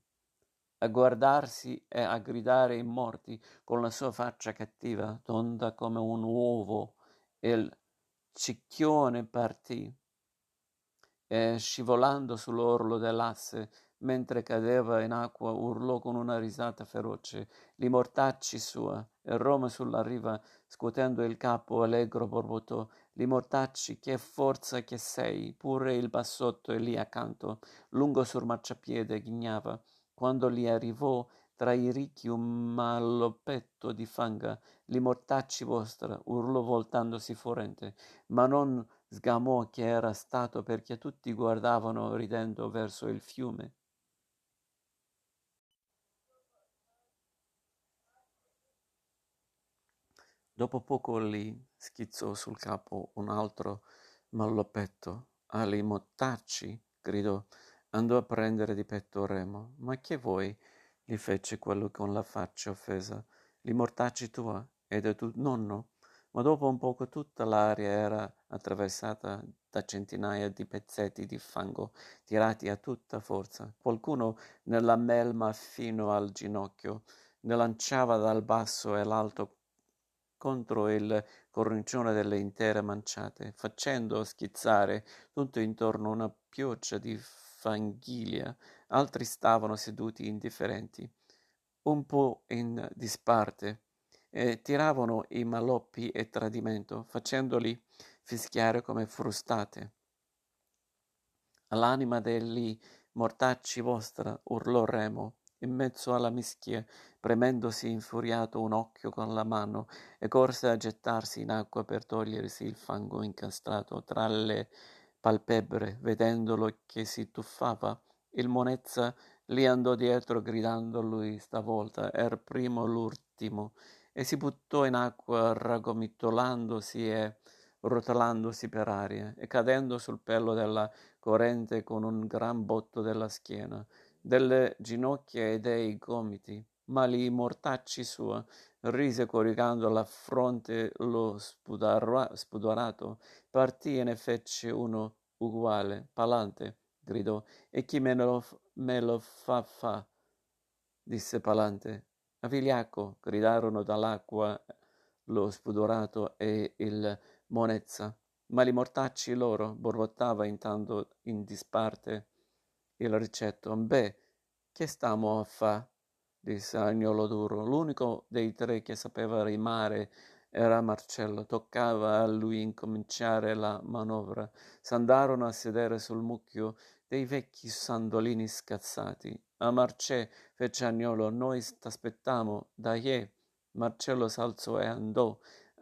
a guardarsi e a gridare i morti con la sua faccia cattiva, tonda come un uovo. Il Cicchione partì e, scivolando sull'orlo dell'asse mentre cadeva in acqua, urlò con una risata feroce li mortacci sua, e Roma sulla riva, scuotendo il capo allegro, borbottò: li mortacci, che forza che sei! Pure il bassotto è lì accanto, lungo sul marciapiede, ghignava. Quando gli arrivò tra i ricchi un maloppetto di fanga, li mortacci vostra, urlò voltandosi furente, ma non sgamò che era stato, perché tutti guardavano ridendo verso il fiume. Dopo poco li schizzò sul capo un altro maloppetto. Ali mortacci, gridò. Andò a prendere di petto Remo. Ma che vuoi? Gli fece quello con la faccia offesa. Li mortacci tua e del tuo nonno. Ma dopo un poco tutta l'aria era attraversata da centinaia di pezzetti di fango tirati a tutta forza. Qualcuno nella melma fino al ginocchio ne lanciava dal basso e l'alto contro il cornicione delle intere manciate, facendo schizzare tutto intorno una pioggia di fanghiglia. Altri stavano seduti indifferenti, un po' in disparte, e tiravano i maloppi e tradimento, facendoli fischiare come frustate. All'anima degli mortacci vostra, urlò Remo in mezzo alla mischia, premendosi infuriato un occhio con la mano, e corse a gettarsi in acqua per togliersi il fango incastrato tra le palpebre. Vedendolo che si tuffava, il Monezza li andò dietro, gridando lui stavolta er primo l'ultimo, e si buttò in acqua raggomitolandosi e rotolandosi per aria, e cadendo sul pelo della corrente con un gran botto della schiena, delle ginocchia e dei gomiti. Ma li mortacci sua rise, coricando la fronte lo spudora- spudorato, partì e ne fece uno uguale. Palante, gridò, e chi me lo, f- me lo fa fa? Disse Palante. Avigliacco, gridarono dall'acqua lo spudorato e il Monezza, ma li mortacci loro, borbottava intanto in disparte il Riccetto. Beh, che stiamo a fa? Disse Agnolo duro. L'unico dei tre che sapeva rimare era Marcello. Toccava a lui incominciare la manovra. S'andarono a sedere sul mucchio dei vecchi sandolini scazzati. A Marcè, fece Agnolo, noi t'aspettiamo, dai. Marcello s'alzò e andò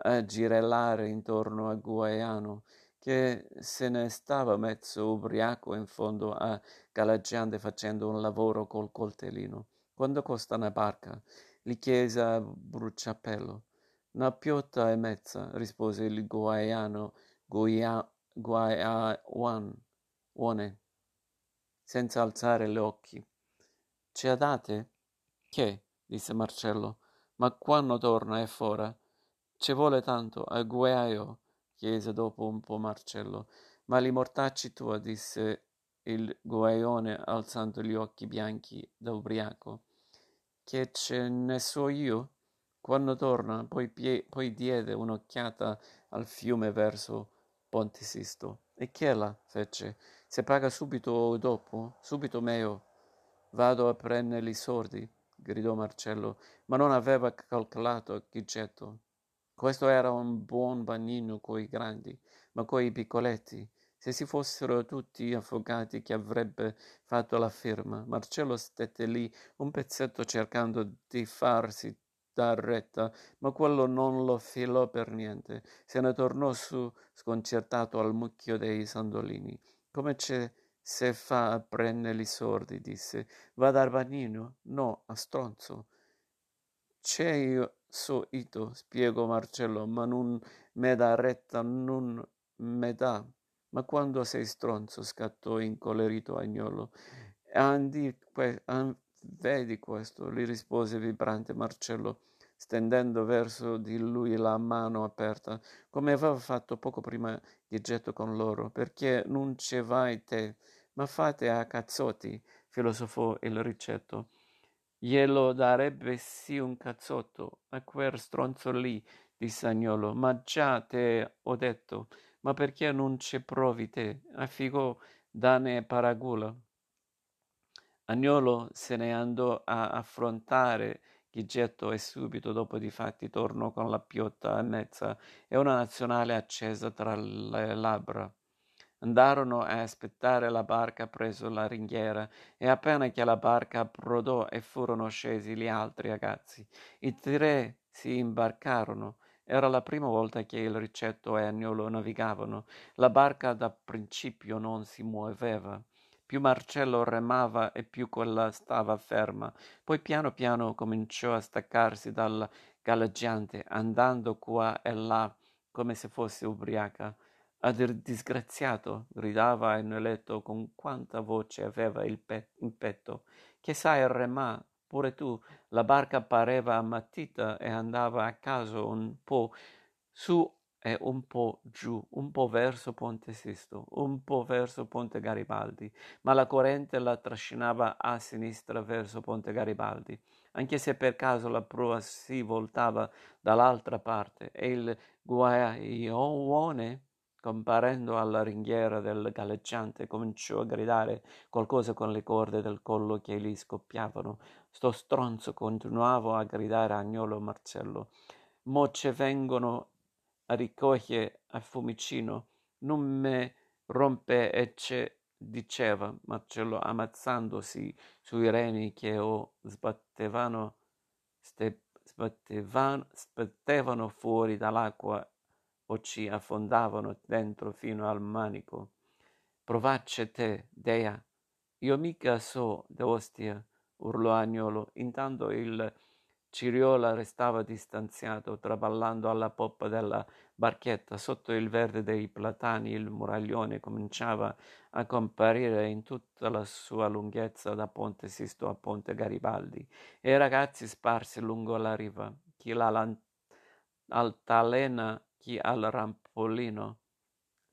a girellare intorno a Guaiano, che se ne stava mezzo ubriaco in fondo a galleggiante, facendo un lavoro col coltellino. Quando costa una barca? Gli chiese a bruciapelo. Una piotta e mezza, rispose il Guaiano Guia, Guaiaone, senza alzare gli occhi. Ce la date? Che? Disse Marcello. Ma quando torna è fora? Ci vuole tanto, a guaio, chiese dopo un po' Marcello. Ma li mortacci tua, disse il guaione alzando gli occhi bianchi da ubriaco. Che ce ne so io? Quando torna, poi, pie- poi diede un'occhiata al fiume verso Ponte Sisto. E che la fece? Se paga subito o dopo? Subito meo. Vado a prendere i sordi, gridò Marcello, ma non aveva calcolato Gigetto. Questo era un buon bagnino coi grandi, ma coi piccoletti. Se si fossero tutti affogati, chi avrebbe fatto la firma? Marcello stette lì un pezzetto cercando di farsi dar retta, ma quello non lo filò per niente. Se ne tornò su sconcertato al mucchio dei sandolini. Come c'è se fa a prendere i sordi, disse. Va dal bagnino? No, a stronzo. C'è io so ito, spiegò Marcello, ma non me dà retta, non me dà. Ma quando sei stronzo, scattò incolerito Agnolo. Andi, que- an- vedi questo, gli rispose vibrante Marcello, stendendo verso di lui la mano aperta, come aveva fatto poco prima Gigetto con loro. Perché non ce vai te, ma fate a cazzotti, filosofò il Riccetto. Glielo darebbe sì un cazzotto, a quel stronzo lì, disse Agnolo, ma già te ho detto. Ma perché non ci provi te? Affigò Dane Paragula. Agnolo se ne andò a affrontare Gigetto e subito dopo di fatti tornò con la piotta a mezza e una nazionale accesa tra le labbra. Andarono a aspettare la barca presso la ringhiera e appena che la barca approdò e furono scesi gli altri ragazzi, i tre si imbarcarono. Era la prima volta che il Riccetto e Agnolo navigavano. La barca da principio non si muoveva. Più Marcello remava e più quella stava ferma. Poi piano piano cominciò a staccarsi dal galleggiante, andando qua e là come se fosse ubriaca. «Adir disgraziato!» gridava in letto con quanta voce aveva il pe- in petto. «Che sai remà?» Pure tu, la barca pareva ammattita e andava a caso un po' su e un po' giù, un po' verso Ponte Sisto, un po' verso Ponte Garibaldi, ma la corrente la trascinava a sinistra verso Ponte Garibaldi, anche se per caso la prua si voltava dall'altra parte e il guaione, comparendo alla ringhiera del galleggiante, cominciò a gridare qualcosa con le corde del collo che gli scoppiavano. Sto stronzo, continuava a gridare Agnolo Marcello. Mo ce vengono a ricogliere a Fumicino. Non me rompe e ce diceva Marcello, ammazzandosi sui reni che o sbattevano, ste, sbattevano, sbattevano fuori dall'acqua o ci affondavano dentro fino al manico. Provacce te, Dea. Io mica so d'Ostia, urlò Agnolo. Intanto il Ciriola restava distanziato, traballando alla poppa della barchetta. Sotto il verde dei platani il muraglione cominciava a comparire in tutta la sua lunghezza da Ponte Sisto a Ponte Garibaldi, e i ragazzi sparsi lungo la riva, chi l'altalena, chi al rampolino,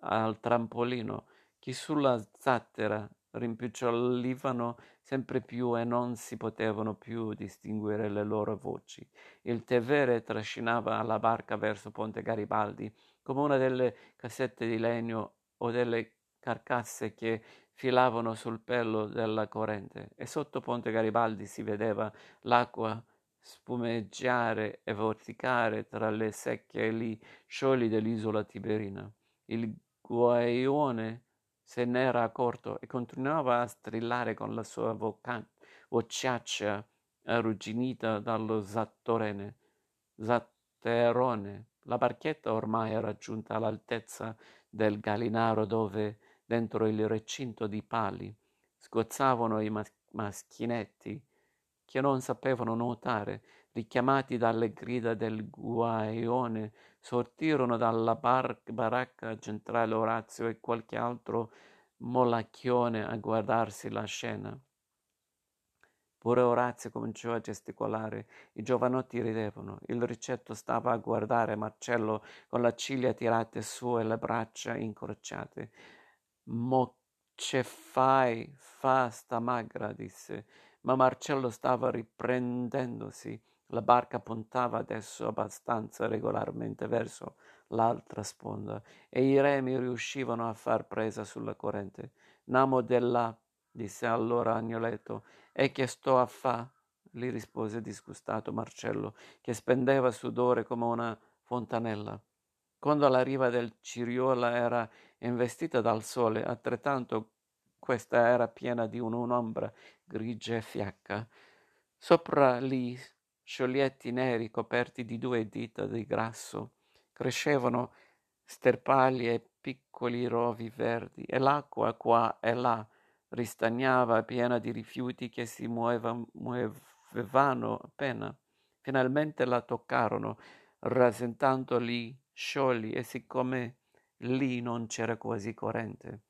al trampolino, chi sulla zattera, rimpicciolivano sempre più e non si potevano più distinguere le loro voci. Il Tevere trascinava la barca verso Ponte Garibaldi, come una delle cassette di legno o delle carcasse che filavano sul pelo della corrente, e sotto Ponte Garibaldi si vedeva l'acqua spumeggiare e vorticare tra le secche lì scioli dell'isola Tiberina. Il guaione se n'era accorto e continuava a strillare con la sua voca- vociaccia arrugginita dallo zattorene. zatterone. La barchetta ormai era giunta all'altezza del gallinaro dove, dentro il recinto di pali, sgozzavano i mas- maschinetti che non sapevano nuotare, richiamati dalle grida del guaione. Sortirono dalla bar- baracca centrale Orazio e qualche altro molacchione a guardarsi la scena. Pure Orazio cominciò a gesticolare, i giovanotti ridevano, il Riccetto stava a guardare Marcello con le ciglia tirate su e le braccia incrociate. «Mo ce fai, fa sta magra», disse, ma Marcello stava riprendendosi. La barca puntava adesso abbastanza regolarmente verso l'altra sponda e i remi riuscivano a far presa sulla corrente. «Namo della», disse allora Agnoletto. «E che sto a fa?» gli rispose disgustato Marcello, che spendeva sudore come una fontanella. Quando la riva del Ciriola era investita dal sole, altrettanto questa era piena di un'ombra grigia e fiacca. Sopra lì scioglietti neri coperti di due dita di grasso crescevano sterpagli e piccoli rovi verdi, e l'acqua qua e là ristagnava piena di rifiuti che si muovevano, muovevano appena. Finalmente la toccarono, rasentando gli scogli, e siccome lì non c'era quasi corrente,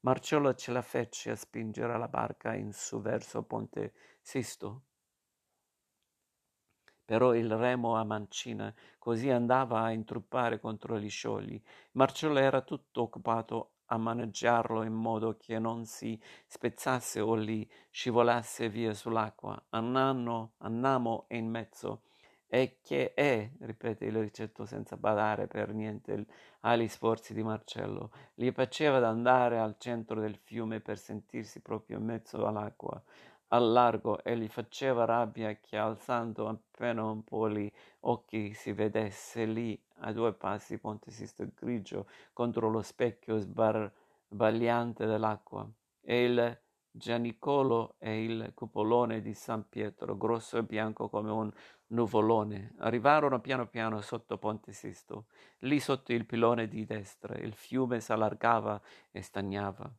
Marcello ce la fece a spingere la barca in su verso Ponte Sisto. Però il remo a mancina, così andava a intruppare contro gli scogli. Marcello era tutto occupato a maneggiarlo in modo che non si spezzasse o li scivolasse via sull'acqua. Annano, «Annamo in mezzo». «E che è?» ripete il Riccetto senza badare per niente agli sforzi di Marcello. Gli piaceva d'andare al centro del fiume per sentirsi proprio in mezzo all'acqua, al largo, e gli faceva rabbia che, alzando appena un po' gli occhi, si vedesse lì a due passi Ponte Sisto grigio contro lo specchio sbarbagliante dell'acqua, e il Gianicolo e il cupolone di San Pietro, grosso e bianco come un nuvolone. Arrivarono piano piano sotto Ponte Sisto. Lì sotto il pilone di destra il fiume s'allargava e stagnava,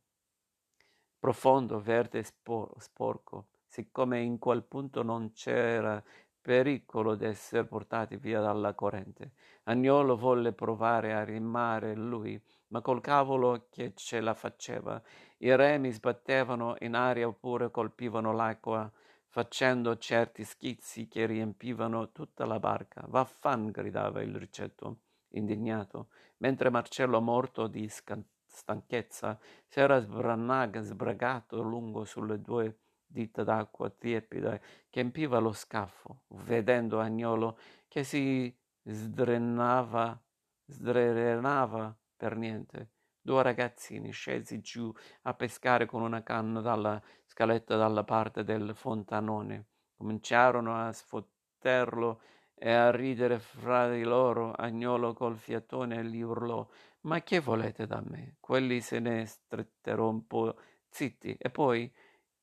profondo, verde e spor- sporco. Siccome in quel punto non c'era pericolo d'essere portati via dalla corrente, Agnolo volle provare a rimare lui, ma col cavolo che ce la faceva. I remi sbattevano in aria oppure colpivano l'acqua, facendo certi schizzi che riempivano tutta la barca. «Vaffan!» gridava il Riccetto, indignato, mentre Marcello, morto di scantare, stanchezza, si era sbranaga, sbragato lungo sulle due dita d'acqua tiepida che empiva lo scafo. Vedendo Agnolo che si sdrenava, sdrenava per niente, due ragazzini scesi giù a pescare con una canna dalla scaletta dalla parte del fontanone, cominciarono a sfotterlo e a ridere fra di loro. Agnolo col fiatone gli urlò: «Ma che volete da me?» Quelli se ne strettero un po' zitti, e poi: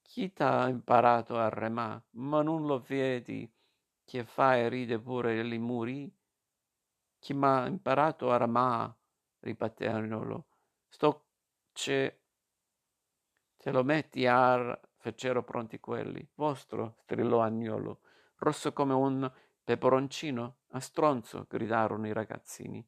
«Chi t'ha imparato a remà? Ma non lo vedi che fa e ride pure li muri?» «Chi m'ha imparato a remà?» ribatte Agnolo. «Sto ce... te lo metti a...» fecero pronti quelli. «Vostro!» strillò Agnolo, rosso come un peperoncino. «A stronzo!» gridarono i ragazzini.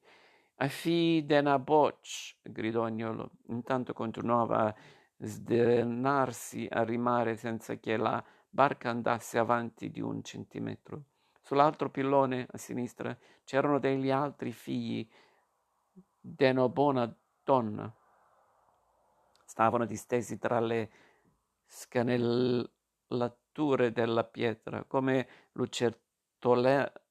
«A fi de na boccia!» gridò Agnolo. Intanto continuava a sdrenarsi, a rimare senza che la barca andasse avanti di un centimetro. Sull'altro pillone a sinistra c'erano degli altri figli de una buona donna. Stavano distesi tra le scanellature della pietra come lucertine,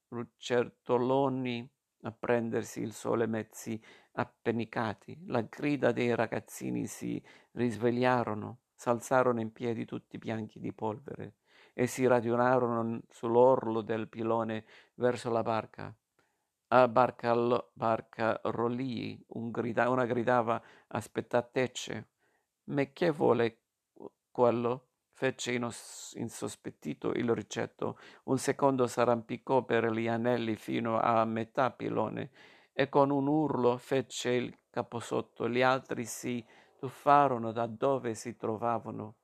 lucertoloni a prendersi il sole, mezzi appennicati. La grida dei ragazzini si risvegliarono, s'alzarono in piedi tutti bianchi di polvere e si radunarono sull'orlo del pilone verso la barca. A barcalo, barcarolii, un grida, una gridava: «Aspettatece!» «Ma che vuole quello?» fece inos- insospettito il Riccetto. Un secondo s'arrampicò per gli anelli fino a metà pilone e con un urlo fece il caposotto. Gli altri si tuffarono da dove si trovavano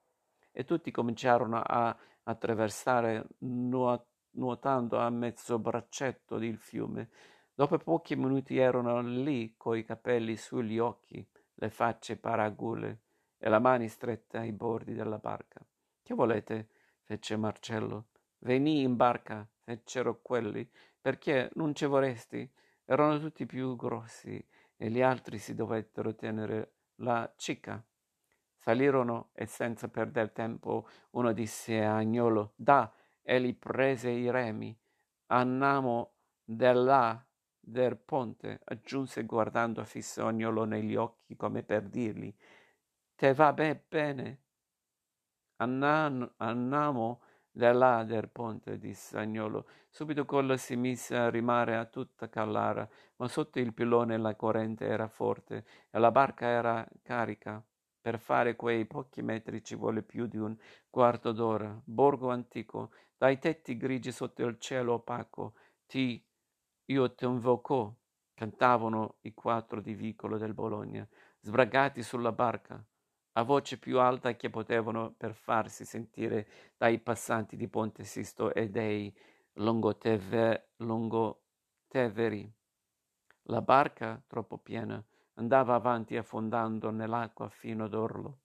e tutti cominciarono a attraversare nuot- nuotando a mezzo braccetto il fiume. Dopo pochi minuti erano lì coi capelli sugli occhi, le facce paragule e le mani strette ai bordi della barca. «Che volete?» fece Marcello. Venii in barca, fecero quelli, perché non ci vorresti. Erano tutti più grossi e gli altri si dovettero tenere la cicca. Salirono e senza perder tempo uno disse a Agnolo, da, e gli prese i remi. Annamo de là del ponte, aggiunse guardando fisso Agnolo negli occhi come per dirgli, te va be bene. Annan- annamo de là del ponte, disse Agnolo. Subito Collo si mise a rimare a tutta callara, ma sotto il pilone la corrente era forte e la barca era carica. Per fare quei pochi metri ci volle più di un quarto d'ora. Borgo antico, dai tetti grigi sotto il cielo opaco, ti io t'invoco, cantavano i quattro di vicolo del Bologna, sbragati sulla barca, a voce più alta che potevano per farsi sentire dai passanti di Ponte Sisto e dei Lungo Teveri. La barca, troppo piena, andava avanti affondando nell'acqua fino ad Orlo.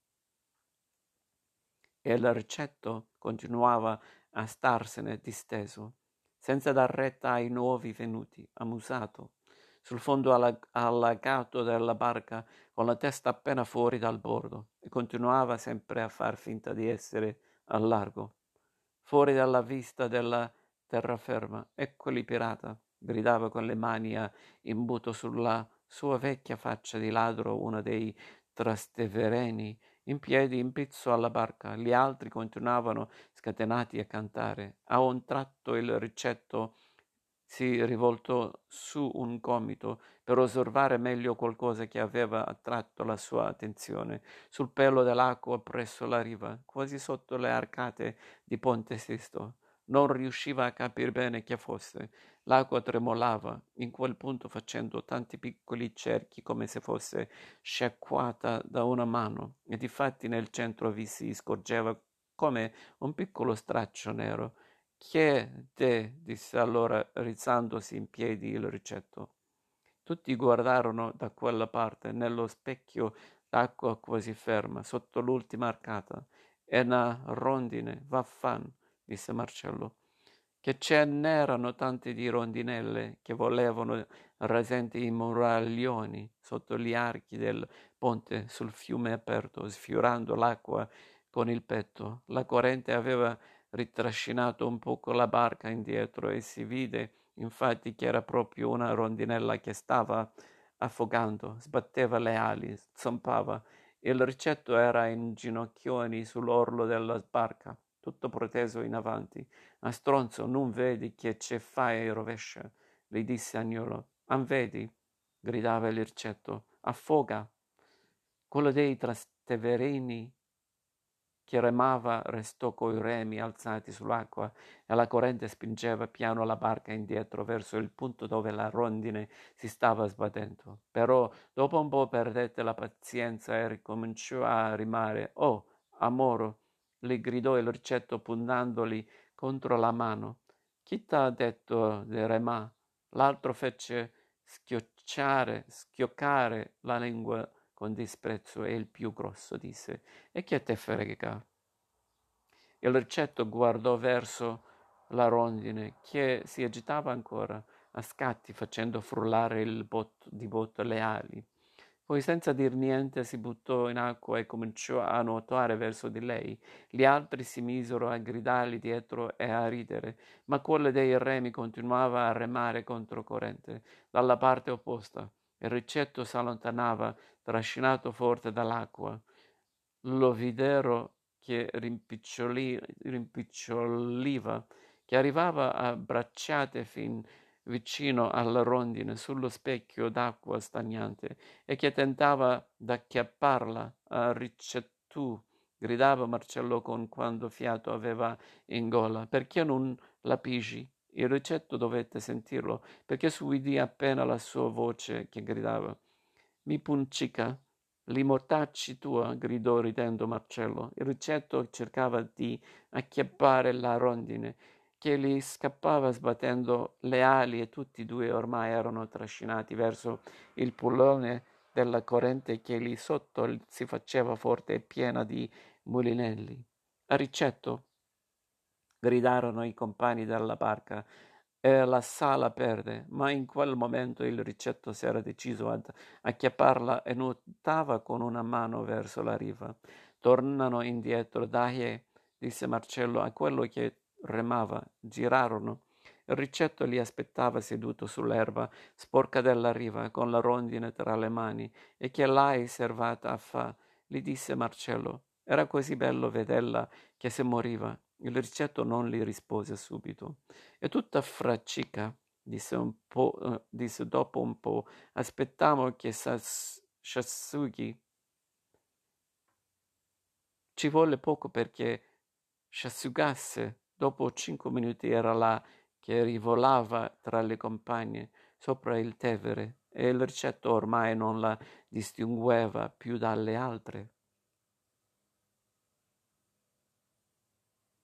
E il Riccetto continuava a starsene disteso, senza dar retta ai nuovi venuti, ammusato, sul fondo allagato della barca, con la testa appena fuori dal bordo, e continuava sempre a far finta di essere al largo. Fuori dalla vista della terraferma, eccoli pirata, gridava con le mani a imbuto sulla sua vecchia faccia di ladro uno dei trastevereni, in piedi in pizzo alla barca. Gli altri continuavano scatenati a cantare. A un tratto il Riccetto si rivoltò su un gomito per osservare meglio qualcosa che aveva attratto la sua attenzione sul pelo dell'acqua presso la riva, quasi sotto le arcate di Ponte Sisto. Non riusciva a capir bene che fosse. L'acqua tremolava in quel punto facendo tanti piccoli cerchi come se fosse sciacquata da una mano, e difatti nel centro vi si scorgeva come un piccolo straccio nero. Chiede, disse allora rizzandosi in piedi il Riccetto. Tutti guardarono da quella parte, nello specchio d'acqua quasi ferma, sotto l'ultima arcata. È una rondine, vaffan, disse Marcello, che ce n'erano tante di rondinelle che volevano rasenti i muraglioni sotto gli archi del ponte sul fiume aperto, sfiorando l'acqua con il petto. La corrente aveva ritrascinato un poco la barca indietro e si vide infatti che era proprio una rondinella che stava affogando, sbatteva le ali, zompava. Il Riccetto era in ginocchioni sull'orlo della barca, tutto proteso in avanti. A stronzo, non vedi che ce fai rovescia, gli disse Agnolo. An vedi, gridava il Riccetto, affoga. Quello dei trasteverini che remava restò coi remi alzati sull'acqua e la corrente spingeva piano la barca indietro verso il punto dove la rondine si stava sbattendo. Però dopo un po' perdette la pazienza e ricominciò a rimare. Oh, amoro, le gridò il Riccetto puntandogli contro la mano. Chi t'ha detto di remà? L'altro fece schiocciare, schioccare la lingua con disprezzo e il più grosso disse, e che te frega? Il Riccetto guardò verso la rondine che si agitava ancora a scatti facendo frullare il botto, di botto le ali. Poi senza dir niente si buttò in acqua e cominciò a nuotare verso di lei. Gli altri si misero a gridargli dietro e a ridere, ma quello dei remi continuava a remare controcorrente dalla parte opposta. Il Riccetto s'allontanava, trascinato forte dall'acqua. Lo videro che rimpiccioli, rimpiccioliva, che arrivava a bracciate fin vicino alla rondine sullo specchio d'acqua stagnante e che tentava d'acchiapparla. A Riccetto, gridava Marcello con quanto fiato aveva in gola, perché non la pigi? Il Riccetto dovette sentirlo, perché si udì appena la sua voce che gridava. Mi puncica, li mortacci tua, gridò ridendo Marcello. Il Riccetto cercava di acchiappare la rondine, che gli scappava sbattendo le ali, e tutti e due ormai erano trascinati verso il pullone della corrente che lì sotto si faceva forte e piena di mulinelli. A Riccetto gridarono i compagni della barca, e la sala perde, ma in quel momento il Riccetto si era deciso ad acchiapparla e nuotava con una mano verso la riva. Tornano indietro, dai, disse Marcello a quello che remava. Girarono. Il Riccetto li aspettava seduto sull'erba sporca della riva, con la rondine tra le mani. E che l'hai servata a fa? Gli disse Marcello. Era così bello vederla che se moriva. Il Riccetto non gli rispose subito. È tutta fraccica, disse, un po', eh, disse dopo un po'. Aspettiamo che Sassugi. Ci volle poco perché sciassugasse. Dopo cinque minuti era là che rivolava tra le compagne sopra il Tevere e il Riccetto ormai non la distingueva più dalle altre.